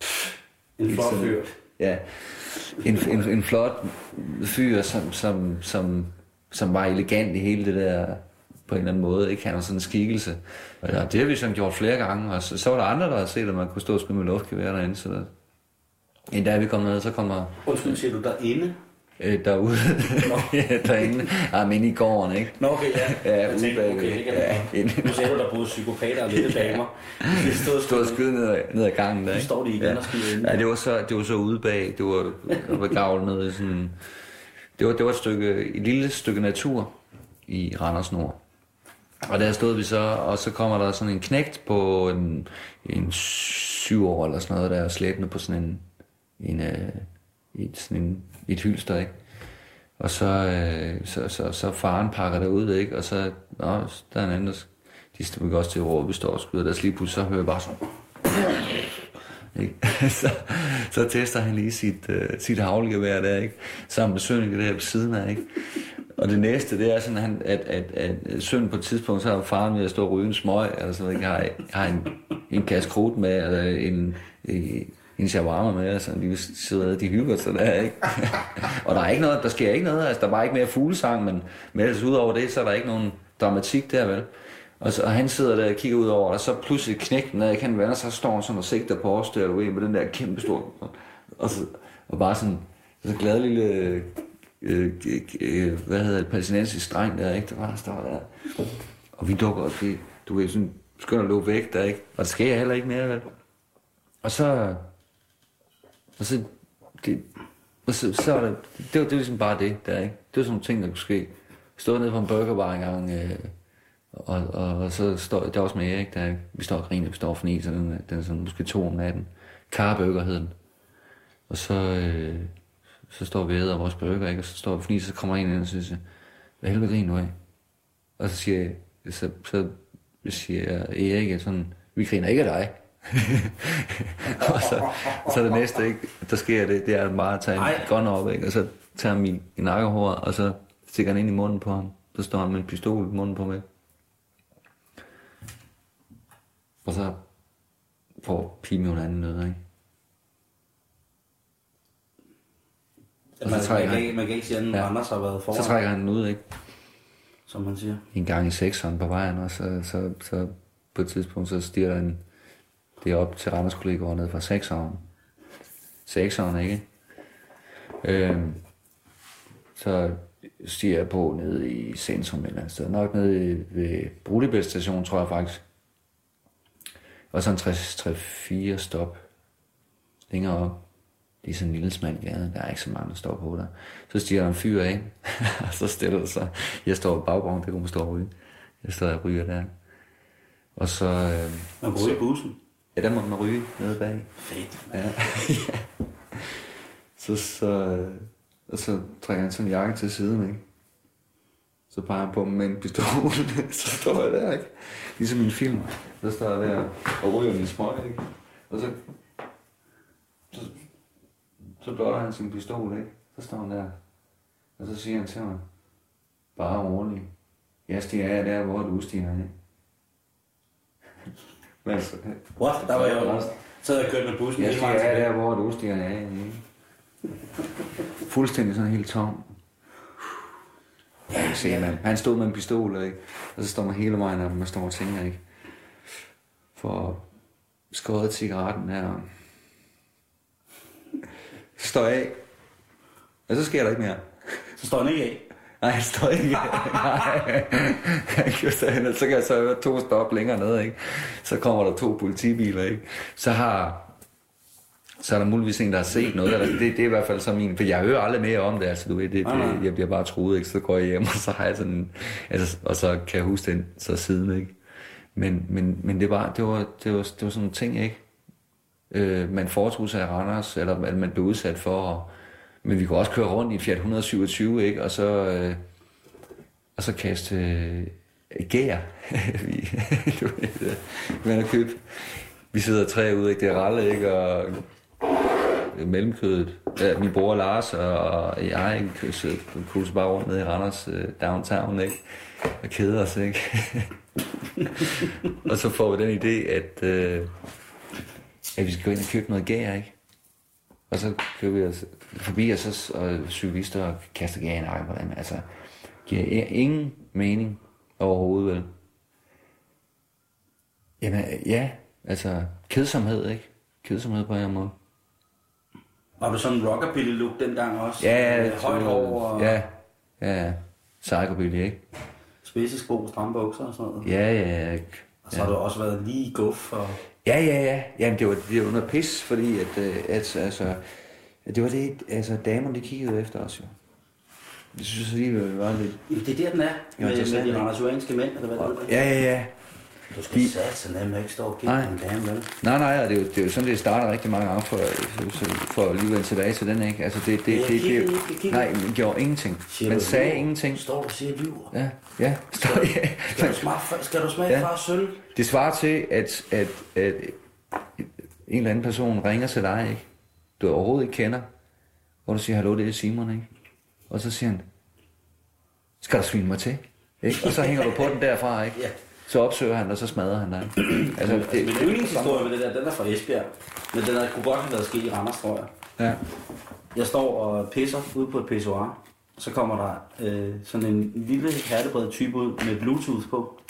Pff, en flot fyr. Ja, en, en, en flot fyr, som, som, som, som var elegant i hele det der, på en eller anden måde, ikke? Han var sådan en skikkelse. Og ja, det har vi sådan gjort flere gange, og så, så var der andre, der havde set, at man kunne stå og skyde med luftgevær derinde, så der... En dag vi kom ned, så kommer... Undskyld, siger du derinde? Derude, ja, derinde, ja, men i gården, ikke? Nå, okay, ja. Ja, ude bag, okay, ikke? Ja, nu ser du, der boede psykopater og lille damer. De stod og skød, skød ned, ad, ned ad gangen der, ikke? Nu står de igen, ja, og skød inden. Ja, det var så, det var så ude bag, det var, var gavlet ned i sådan... Det var, det var et, stykke, et lille stykke natur i Randers Nord. Og der stod vi så, og så kommer der sådan en knægt på en, en syv år eller sådan noget, der er slæbende på sådan en... en et, sådan en, et hylster, ikke? Og så, øh, så, så, så faren pakker derud, ikke? Og så, nå, der er en anden, der, de stod også til at råbe, står og skyder deres lige pludselig, så hører jeg bare sådan, ikke? så, så tester han lige sit, øh, sit havlegevær der, ikke? Sammen med sønnen der på siden af, ikke? Og det næste, det er sådan, han, at, at, at, at sønnen på et tidspunkt, så er faren ved at stå og ryge en smøg, eller sådan noget, ikke? Har, har en, en kasse krut med, eller en... en en shawarma med, altså, de sidder de hygger sig der, ikke? Og der er ikke noget, der sker ikke noget, altså, der var ikke mere fuglesang, men, men altså, udover det, så er der ikke nogen dramatik der, vel? Og, så, og han sidder der og kigger ud over, og så pludselig knækker den, ikke? Han vender sig, så står han sådan og sigter på os, der ude med den der kæmpe store, og, så, og bare sådan, så glad lille, øh, øh, hvad hedder det, palæstinensisk dreng der, ikke? Der bare står der, og vi dukker op, det, du er sådan, skønt at løbe væk der, ikke? Og det sker heller ikke mere, vel? Og så... Og så, det, og så, så var det, det var, det var ligesom bare det der, ikke? Det var sådan nogle ting, der kunne ske. Jeg stod nede på en burgerbar en gang, øh, og, og, og så står, det var også med Erik, der, ikke? Vi står og griner, vi står og fniser, den, den er sådan måske to om natten. Karburger hed den. Og så, øh, så står vi og æder vores burger, ikke? Og så står vi og fniser, så kommer en ind og siger, hvad helvede griner du af? Og så siger jeg, så, så siger Erik, at sådan, vi griner ikke af dig. Og så, så det næste, ikke, der sker det, det er at bare at tage en gun op, ikke? Og så tager han min nakkehår, og så stikker han ind i munden på ham. Så står han med en pistol i munden på mig. Og så får pigen jo en anden nød, ikke? Og så trækker man, han, man kan ikke sige, at ja, Anders har været foran. Så trækker han den ud, ikke? Som man siger. En gang i sekseren på vejen, og så, så, så på et tidspunkt, så stiger han det op til Randers kollegaard ned fra sekseren. Sekseren, ikke? Øhm, så stiger jeg på ned i centrum et eller andet sted. Nok nede ved Brudebæl station, tror jeg faktisk. Og så en tre fire stop længere op. Det er sådan en lille smal gade, der er ikke så mange, der står på der. Så stiger der en fyr af, og så stiller det sig. Jeg står på baggrunden, det kunne man stå og ryge. Jeg står og ryger der. Og så... Øh, man må ryge i bussen. Ja, der må man ryge nede bag. Fedt. Ja. Ja. Så, så, øh, og så trækker han sådan en jakke til siden, ikke? Så peger han på mig med en pistol, så står jeg der, ikke? Ligesom i en film, der står jeg der og ryger min smøg, ikke? Og så... så Så blotter han sin pistol, ikke? Så står han der. Og så siger han til mig, bare roligt. Jeg stiger af der, hvor du stiger, ikke? Men så... What? Der var jeg jo sad og kørte med bussen. Jeg stiger af der, hvor du stiger, ikke? Fuldstændig sådan helt tom. Jeg kan se, man. Han stod med en pistol, ikke? Og så står man hele vejen op, og man står og tænker, ikke? For skåret cigaretten her. Står af. Og så sker der ikke mere. Så står han ikke af? Nej, han står ikke af. Nej. Han kører, så kan jeg så høre to stop længere nede, ikke? Så kommer der to politibiler, ikke? Så har... Så er der muligvis en, der har set noget. Det, det er i hvert fald så min... For jeg hører aldrig mere om det, altså du ved det. det jeg bliver bare truet, ikke? Så går jeg hjem, og så har jeg sådan... Altså, og så kan jeg huske den så siden, ikke? Men, men, men det, var, det, var, det, var, det var sådan en ting, ikke? Øh, man foretog sig i Randers, eller at man blev udsat for, og, men vi kunne også køre rundt i Fiat et hundrede syvogtyve, ikke? Og så øh, og så kaste øh, gær. vi, du ved, man har købt. Vi sidder tre ude, ikke? Det er ralle, ikke? Og øh, mellemkødet. Ja, min bror Lars og, og jeg sidder kulse bare rundt nede i Randers øh, downtown, ikke? Og keder os, ikke? Og så får vi den idé, at øh, at vi skal gå ind og købe noget gær, ikke? Og så køber vi os forbi, og så og cyklister og kaster gær i nakken på dem. Altså, giver ingen mening overhovedet, vel? Jamen, ja. Altså, kedsomhed, ikke? Kedsomhed på en måde. Var du sådan en rockabilly-look dengang også? Ja, ja. Højt over og... Ja, ja. Psychobilly, ikke? Spidsesko, stramme bukser og sådan noget. Ja, ja, ikke? Og så ja. Har du også været lige i guf og... Ja, ja, ja. Jamen, det var, det var noget pis, fordi at, at, altså, det var det, altså, damerne, de kiggede efter os, jo. Det synes jeg lige, det var lidt... Jamen, det er der, den er. Med, med de randers mænd, eller hvad og, det er. Ja, ja, ja. Du skal de... satse nemt, ikke stå og give en dame, vel? Nej, nej, det er, jo, det er jo sådan, det starter rigtig mange gange for, for lige at vende tilbage til den, ikke? Altså, det... det, ja, det, det, det, det nej, man gjorde ingenting. Siger man sagde ingenting. Står du og siger lyver? Ja, ja. Står, skal, ja. Skal du smage, skal du smage ja. Far sølv? Det svarer til, at, at, at en eller anden person ringer til dig, ikke? Du overhovedet ikke kender, og du siger, hallo, det er Simon, ikke? Og så siger han, skal du svine mig til? Ikke? Og så hænger du på den derfra, ikke? Ja. Så opsøger han, og så smadrer han dig. Altså, altså, min yndlingshistorie med det der, den er fra Esbjerg. Men den der kunne godt have været sket i Randers, tror jeg. Ja. Jeg står og pisser ude på et pissoir. Så kommer der øh, sådan en lille hattebred type ud med Bluetooth på.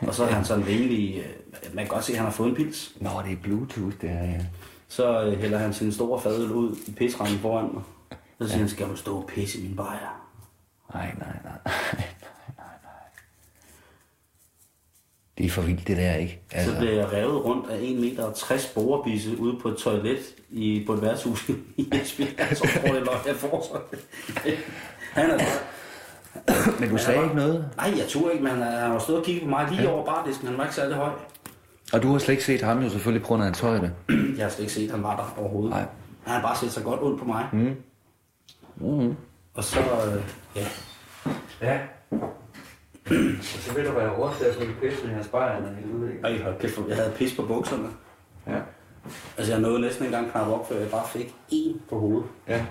Og så er han sådan rimelig... Øh, man kan godt se, at han har fået en pils. Nå, det er Bluetooth, det er ja. Så øh, hælder han sin store fadøl ud i pisseranden foran mig. Så siger ja. Han, skal du stå og pisse i min bajer? Nej, nej, nej. Det er for vildt, det der, ikke? Altså. Så blev jeg revet rundt af en meter tres borebisse ude på et toilet i, på et værtshus i Esbjerg. Så prøvede jeg løg af forsøg. Han er bare... Men du sagde var... ikke noget? Nej, jeg turde ikke, men han har stået og kigget på mig lige ja. Over bardisken. Han var ikke særlig høj. Og du har slet ikke set ham jo selvfølgelig på grund af hans højde? Jeg har slet ikke set, han var der overhovedet. Nej. Han har bare set sig godt ondt på mig. Mm. Mm-hmm. Og så... Øh... Ja. Ja. Og så ved du, hvad jeg overstår, så vi pisse med her spejl, når vi ude. Ej, jeg havde pis på bukserne. Ja. Altså, jeg nåede næsten engang knap op, før jeg bare fik én på hovedet. Ja.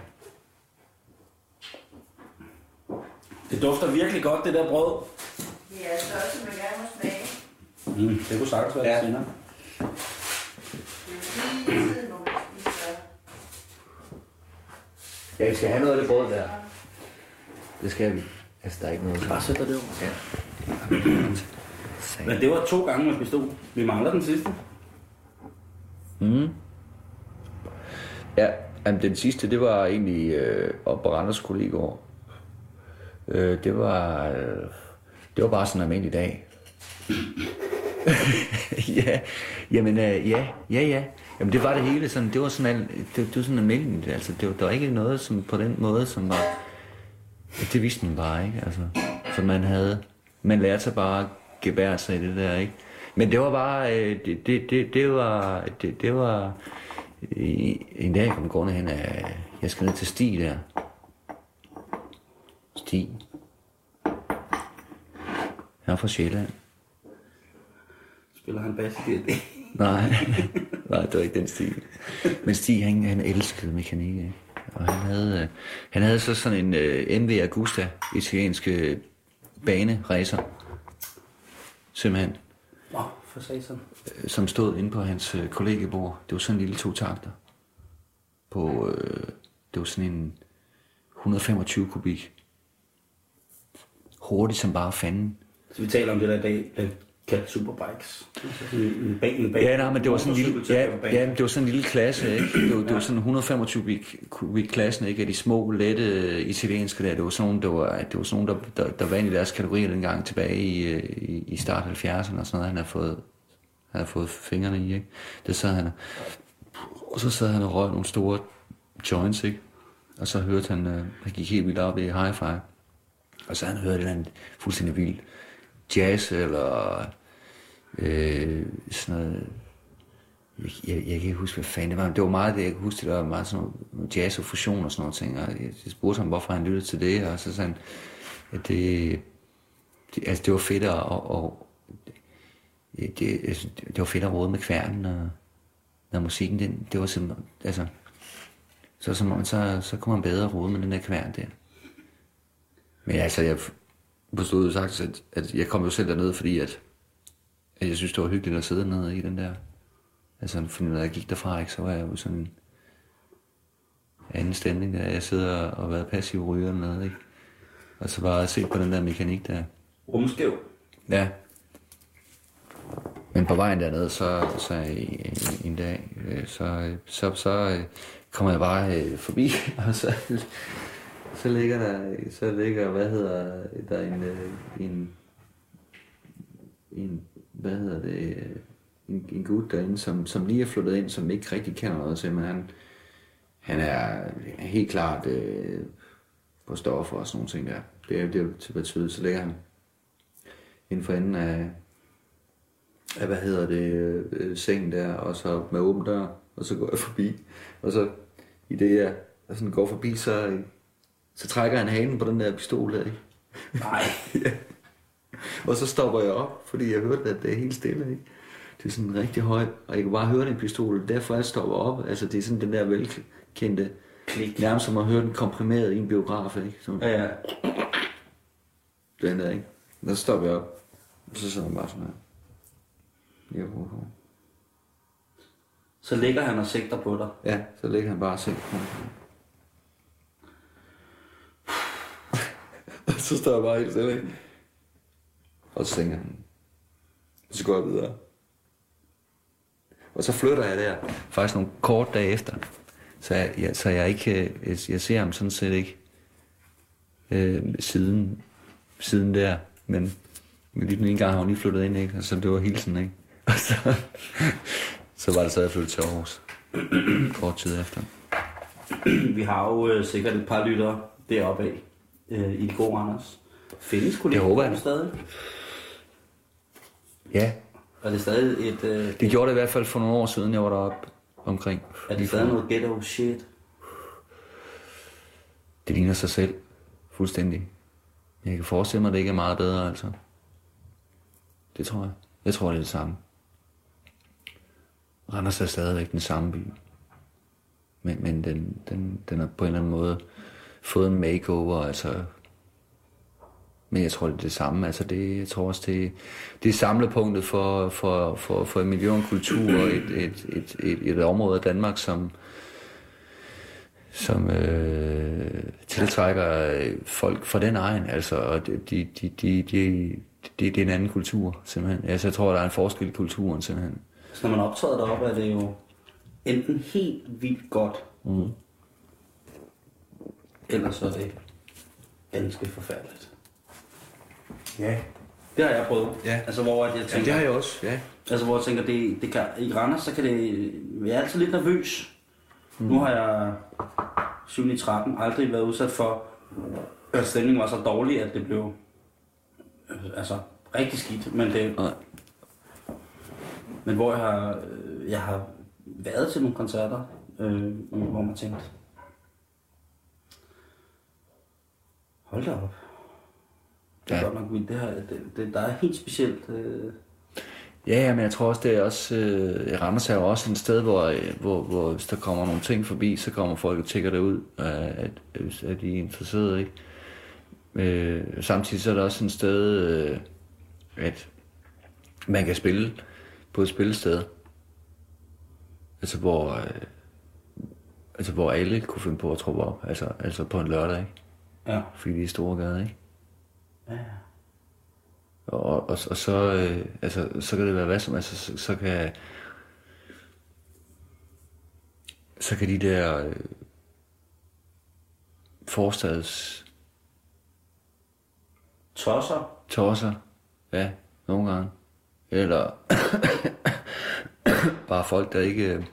Det dufter virkelig godt, det der brød. Ja, så også, man gerne må smage. Mm, det kunne sagtens være, ja. Det senere. Ja, vi skal have noget af det brød der. Det skal vi. Altså, der er ikke noget. Bare sæt dig derovre. Ja. Men det var to gange, man bestod. Vi mangler den sidste. Mm. Ja, jamen, den sidste, det var egentlig øh, op på Randers kollegaard. Øh, det var... Øh, det var bare sådan en almindelig dag. Ja, jamen øh, ja, ja, ja. Jamen det var det hele sådan, det var sådan, al, det, det var sådan almindeligt, altså det var, der var ikke noget som, på den måde, som var... Det vidste man bare, ikke? Altså, så man havde... Man lærte sig bare at gebære sig i det der, ikke? Men det var bare... Øh, det, det, det, det var... Det, det var... Øh, en dag kom gående hen af... Jeg skal ned til Stig der. Stig. Han er fra Sjælland. Spiller han bass i det? Nej, nej, det var ikke den Stig. Men Stig, han, han elskede mekanik, ikke? Og han havde, han havde så sådan en uh, M V Agusta, italienske baneræser, simpelthen. Wow, for satan. Som stod inde på hans uh, kollegiebord. Det var sådan en lille to takter. På, uh, det var sådan en et hundrede og femogtyve kubik. Hurtigt som bare fanden. Så vi taler om det der i dag, den kaldt superbikes. En bane, en bane. Ja, nej, men det var sådan en lille, ja, ja, det var sådan en lille klasse, ikke? Det var, det var sådan et hundrede og femogtyve kubik klassen, ikke? Af de små, lette italienske der. Det var sådan nogle, der var, det var sådan nogle, der, der, der var i deres kategorier dengang tilbage i, i, i start halvfjerdserne og sådan noget. Han havde fået, havde fået fingrene i, ikke? Det sad han, og så sad han og røg nogle store joints, ikke? Og så hørte han, han gik helt vildt op i hi-fi. Og så han hørte et eller andet fuldstændig vildt. Jazz eller øh, sådan noget, jeg, jeg kan ikke huske, hvad fanden det var, men det var meget det, jeg kan huske, det var meget sådan jazz og fusion og sådan noget ting, og jeg spurgte ham, hvorfor han lyttede til det, og så sådan, at det, det, altså det var fedt at, og, og, det, det, det var fedt at råde med kværnen, og når musikken, den, det var simpelthen, altså, så, så, så kunne man bedre råde med den der kværn der. Men altså, jeg... forstod jo sagt, at, at jeg kom jo selv dernede, fordi at, at jeg synes, det var hyggeligt at sidde dernede i den der. Altså, for når jeg gik derfra, ikke, så var jeg jo sådan en anden stemning der. Jeg sidder og, og været passiv ryger dernede, ikke? Og så bare se på den der mekanik der. Rumskæv? Ja. Men på vejen dernede, så, så en, en dag, så, så, så kommer jeg bare forbi, og så... Så ligger der, så ligger, hvad hedder der, en, en, en hvad hedder det, en, en gut derinde, som, som lige er flyttet ind, som ikke rigtig kender noget til, men han, han er helt klart øh, på stoffer og sådan nogle ting der. Det er jo til at tyde, så ligger han inden for enden af, af hvad hedder det, øh, sengen der, og så med åben dør, og så går jeg forbi, og så i det, jeg sådan går forbi, så... Så trækker han hanen på den der pistol, ikke? Nej. Ja. Og så stopper jeg op, fordi jeg hørte, at det er helt stille, ikke? Det er sådan rigtig højt, og jeg kan bare høre den pistol, derfor jeg stopper op. Altså, det er sådan den der velkendte, klik. Nærmest som at høre den komprimeret i en biograf, ikke? Sådan. Ja, ja. Den der, ikke? Og så stopper jeg op, og så sidder han bare sådan her. Jeg bruger på. Så ligger han og sigter på dig? Ja, så ligger han bare og sigter på dig. Så står jeg bare helt stille, ikke? Og så tænker han. Så går jeg videre. Og så flytter jeg der. Faktisk nogle kort dage efter. Så jeg, jeg, så jeg ikke... Jeg, jeg ser ham sådan set ikke øh, siden, siden der. Men, men lige den ene gang har hun lige flyttet ind, ikke? Og så det var hilsen, ikke? Og så, så var det så, jeg flyttede til Aarhus. Kort tid efter. Vi har jo øh, sikkert et par lyttere deroppe af. I det gode, Anders. Findes kollegaer stadig? Ja. Er det stadig et... Øh, det gjorde det i hvert fald for nogle år siden, jeg var deroppe omkring. Er det stadig noget ghetto shit? Det ligner sig selv. Fuldstændig. Jeg kan forestille mig, at det ikke er meget bedre, altså. Det tror jeg. Jeg tror, det er det samme. Randers er stadigvæk den samme by. Men, men den, den, den har på en eller anden måde fået en makeover, altså. Men jeg tror, det er det samme. Altså, det, jeg tror også, det, det er samlepunktet for, for, for, for en miljø og en kultur og et, et, et, et, et område af Danmark, som, som øh, tiltrækker folk fra den egen. Altså, og de, de, de, de, de, de, det er en anden kultur, simpelthen. Altså, jeg tror, der er en forskel i kulturen, simpelthen. Så når man optræder deroppe, er det jo enten helt vildt godt, mm. eller så er det ganske forfærdeligt. Ja. Det har jeg prøvet. Ja. Altså hvor jeg tænker. Ja, det har jeg også. Ja. Altså hvor jeg tænker, det, det kan i Randers, så kan det. Jeg er altid lidt nervøs. Mm. Nu har jeg syv i tretten aldrig været udsat for, at stemningen var så dårlig, at det blev altså rigtig skidt. Men det. Nej. Men hvor jeg har, jeg har været til nogle koncerter, øh, hvor man tænkte, hold da op. Det er ja. Godt nok vildt. Det her, det, det, der er helt specielt. Øh... Ja, men jeg tror også, det er også, øh, Randers er jo også et sted, hvor, øh, hvor, hvor hvis der kommer nogle ting forbi, så kommer folk og tjekker det ud, øh, at, at de er interesserede, ikke? Øh, samtidig så er det også et sted, øh, at man kan spille på et spillested. Altså hvor, øh, altså hvor alle kunne finde på at troppe op, altså, altså på en lørdag, ikke? Ja. Fordi de er store gader, ikke? Ja. Og, og, og så, øh, altså, så kan det være hvad som altså, så, så kan så kan de der øh, forstads tosser tosser ja, nogle gange eller bare folk der ikke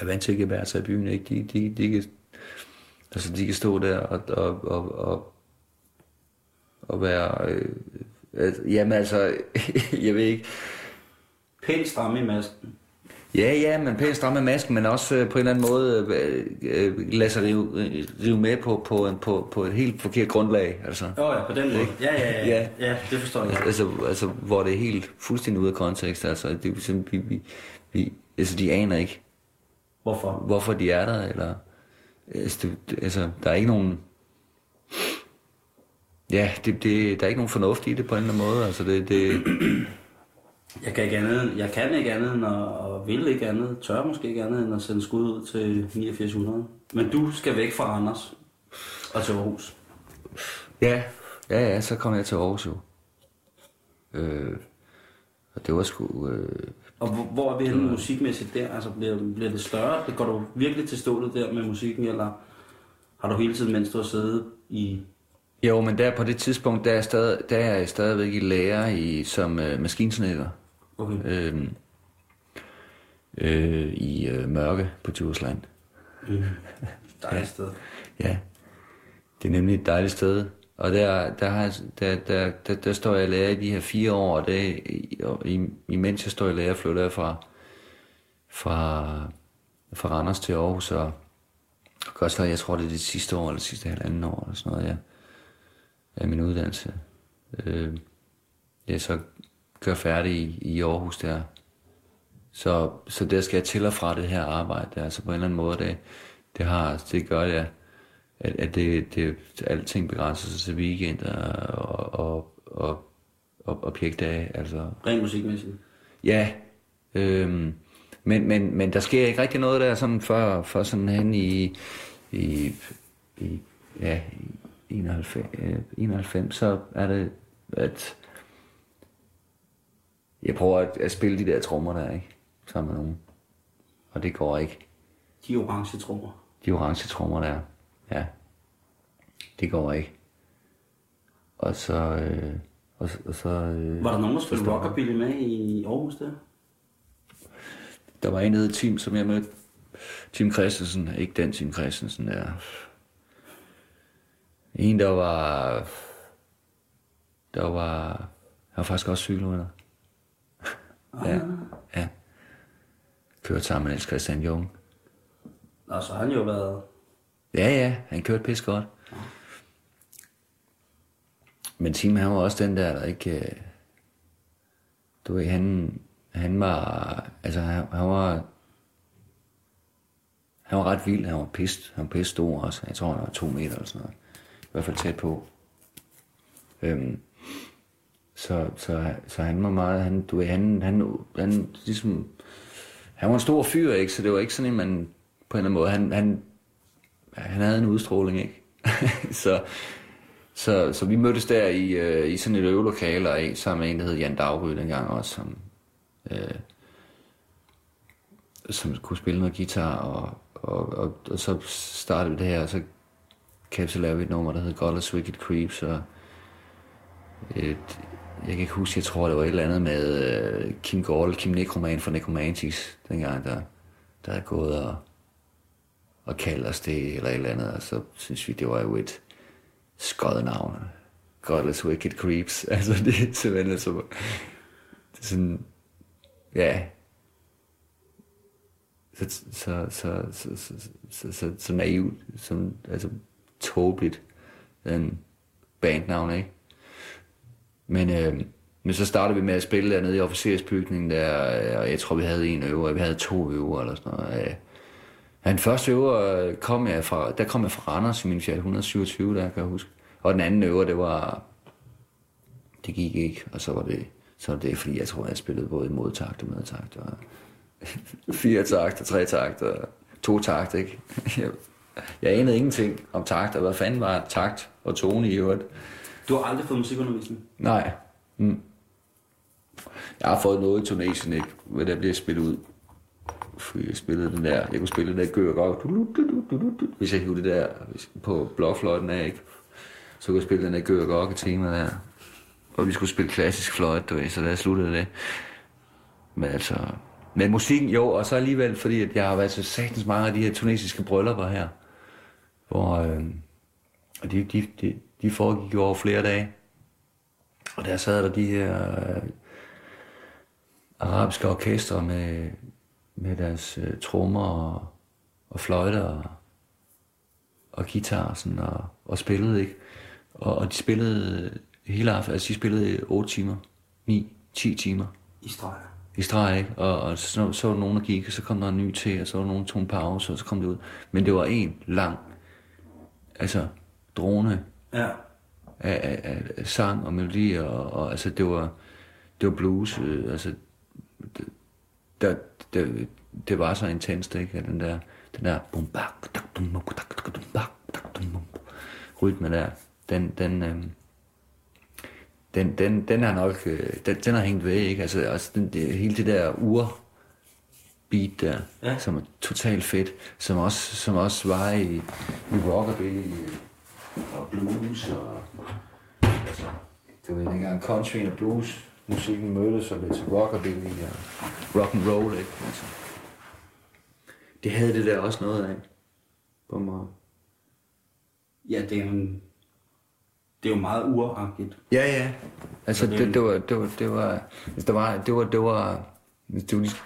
er vant til at gebære sig i byen, ikke? De, de, de, kan, altså, de kan stå der og, og, og, og og være, øh, altså, jamen altså, jeg ved ikke. Pænt stramme i masken. Ja, ja, men pænt stramme i masken, men også øh, på en eller anden måde øh, øh, lade sig rive, øh, rive med på, på, på, på et helt forkert grundlag. Åh altså. Oh, ja, på den måde. Ja, ja, ja, ja. Ja, det forstår jeg. Altså, altså, hvor det er helt fuldstændig ude af kontekst, altså, det er simpelthen, vi, vi, altså, de aner ikke. Hvorfor? Hvorfor de er der, eller, altså, det, altså der er ikke nogen. Ja, det, det, der er ikke nogen fornuft i det på en eller anden måde, altså det, det. Jeg kan ikke andet, jeg kan ikke andet end at, og vil ikke andet, tør måske ikke andet end at sende skud ud til otte ni nul nul. Men du skal væk fra Randers og til Aarhus. Ja, ja, ja, så kom jeg til Aarhus jo. Øh, og det var sgu. Øh, og hvor, hvor er vi henne musikmæssigt der? Altså bliver, bliver det større? Går du virkelig til stålet der med musikken, eller har du hele tiden, mens du har siddet i. Jo, men der på det tidspunkt, der er, stadig, der er jeg stadigvæk i lære i, som øh, maskinsnedder. Okay. Øhm, øh, I øh, Mørke på Djursland. Mm. Dejligt sted. Ja. Ja, det er nemlig et dejligt sted. Og der, der, har, der, der, der, der står jeg i lære i de her fire år, og det, i, imens jeg står i lære, flytter jeg fra, fra, fra Randers til Aarhus. Og godt så, jeg tror, det er det sidste år, eller det sidste halvanden år, eller sådan noget, ja. Af min uddannelse. Øh, jeg så gør færdig i, i Aarhus der. Så, så der skal jeg til og fra det her arbejde der. Altså på en eller anden måde, det, det, har, det gør det, at, at det, det, alting begrænser sig til weekender og, og, og, og, og pjekdage. Altså. Rent musikmæssigt? Ja. Øh, men, men, men der sker ikke rigtig noget der sådan før, før sådan hen i, i, i ja, i, enoghalvfems, så er det, at jeg prøver at, at spille de der trommer der, ikke? Sammen med nogen. Og det går ikke. De orange trommer. De orange trommer der, ja. Det går ikke. Og så. Øh, og, og så øh, var der nogen, der spillede rockabilly med i Aarhus der? Der var en, der hed Tim, som jeg mødte. Tim Christensen, ikke den Tim Christensen der. En, der var, der var, han var faktisk også cykelrytter. Ja, ja. Kørte sammen med Christian Jung. Nå, så han jo været. Ja, ja, han kørte pis godt. Men Tim, han var også den der, der ikke... Du ved, han, han var... Altså, han, han var... Han var ret vild, han var pist. Han var pist stor også. Jeg tror, han var to meter eller sådan noget. I hvert fald tæt på. Øhm, så, så, så han var meget... Han, du ved, han, han, han, ligesom, han var en stor fyr, ikke? Så det var ikke sådan en, man... På en eller anden måde, han, han, han havde en udstråling, ikke? så... Så, så vi mødtes der i, øh, i sådan et øvelokale og en, sammen med en, der hed Jan Dagry dengang også, som, øh, som kunne spille noget guitar, og, og, og, og så startede vi det her, og så kapselerede vi et nummer, der hed Godless Wicked Creeps, og et, jeg kan ikke huske, jeg tror, det var et eller andet med øh, Kim Gorl, Kim Necroman fra Necromantics, dengang, der, der havde gået og, og kaldt os det, eller et eller andet, og så synes vi, det var jo et skodnavne. Godless Wicked Creeps. Altså, det er simpelthen så... Det er sådan... Ja. Så... Så... Så... Så... Så... Så, så, så naivt. Som... Altså... Tåbeligt. En bandnavn, ikke? Men... Øh, men så startede vi med at spille dernede i officersbygningen der, og jeg tror, vi havde en øver. Vi havde to øver, eller sådan noget. Øh. Den første øver kom jeg fra, der kom jeg fra Randers i min fjerde et hundrede syvogtyve, der kan jeg huske. Og den anden øver, det var, det gik ikke, og så var det, så var det fordi jeg tror, jeg spillede både modtakt og medtakt, og fire takt og tre takt og to takt, ikke? Jeg, jeg anede ingenting om takt, og hvad fanden var takt og tone i øvrigt. Du har aldrig fået musikundervisning? Nej. Mm. Jeg har fået noget i Tunesien, ikke? Hvor der bliver spillet ud. Jeg spillede den der, jeg kunne spille den der gør godt, hvis jeg hivede det der på blokfløjten af, ikke? Så kunne jeg spille den der gør godt tema der, og vi skulle spille klassisk fløjt, du ved, så der sluttede det. Men altså, men musikken jo, og så alligevel, fordi at jeg har været så satans mange af de her tunesiske bryllupper her, hvor øh, og de, de, de, de foregik jo over flere dage, og der sad der de her øh, arabiske orkester med med deres øh, trommer og, og fløjter og, og guitar sådan, og, og spillede, ikke? Og, og de spillede hele aften, altså de spillede otte timer, ni, ti timer. I streg. I streg, ikke? Og, og så, så var der nogen, der gik, og så kom der en ny til, og så var der nogen, der tog en pause, og så kom det ud. Men det var en lang, altså drone ja. af, af, af, af sang og melodier, og, og altså det var, det var blues, øh, altså det, der... Det, det var så intenst, ikke? Den der, den der rytme der, den, den, øh, den, den, den er nok, øh, den, den har hængt ved, ikke? Altså, altså den, det, hele det der urbeat der, ja. Som er totalt fedt, som også, som også var i, i rockabilly og blues og, altså, det var dengang country og blues. Musikken mødtes og blev til rockabilly og rock'n'roll, ikke? Altså, det havde det der også noget af på mig. Ja, det er jo, det er jo meget uragtigt. Ja, ja. Altså, det, det, det var, det var, det var, det var, det var, det var, det var,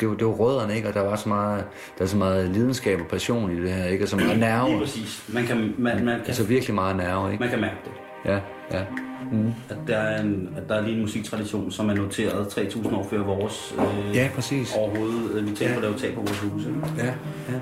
det var, det var rødderne, ikke? Og der var så meget, der er så meget lidenskab og passion i det her, ikke? Og så meget nerve. Lige præcis. Man kan, man, man kan... Altså virkelig meget nerve, ikke? Man kan mærke det. Ja, ja. Mm. At, der er en, at der er lige en musiktradition, som er noteret tre tusind år før vores øh, ja, præcis. Overhovedet. Vi tænker på, at der er jo tag på vores hus. Ja, ja.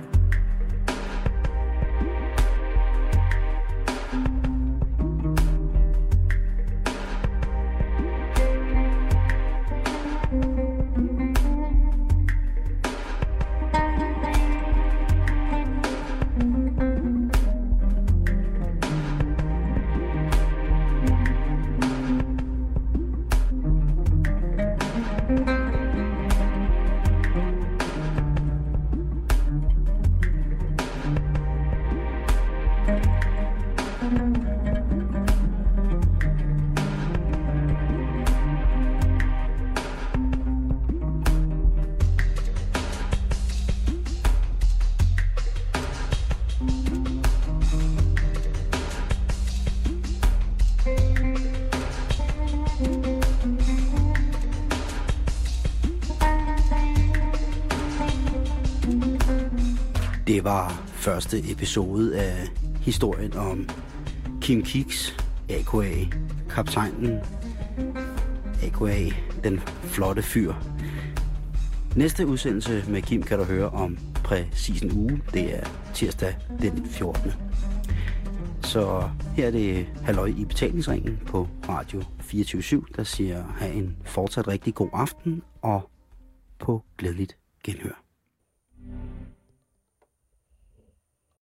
Det var første episode af historien om Kim Kicks, A K A kaptajnen, A K A den flotte fyr. Næste udsendelse med Kim kan du høre om præcis en uge. Det er tirsdag den fjortende Så her er det halløj i betalingsringen på Radio fireogtyve syv, der siger, have en fortsat rigtig god aften og på glædeligt genhør.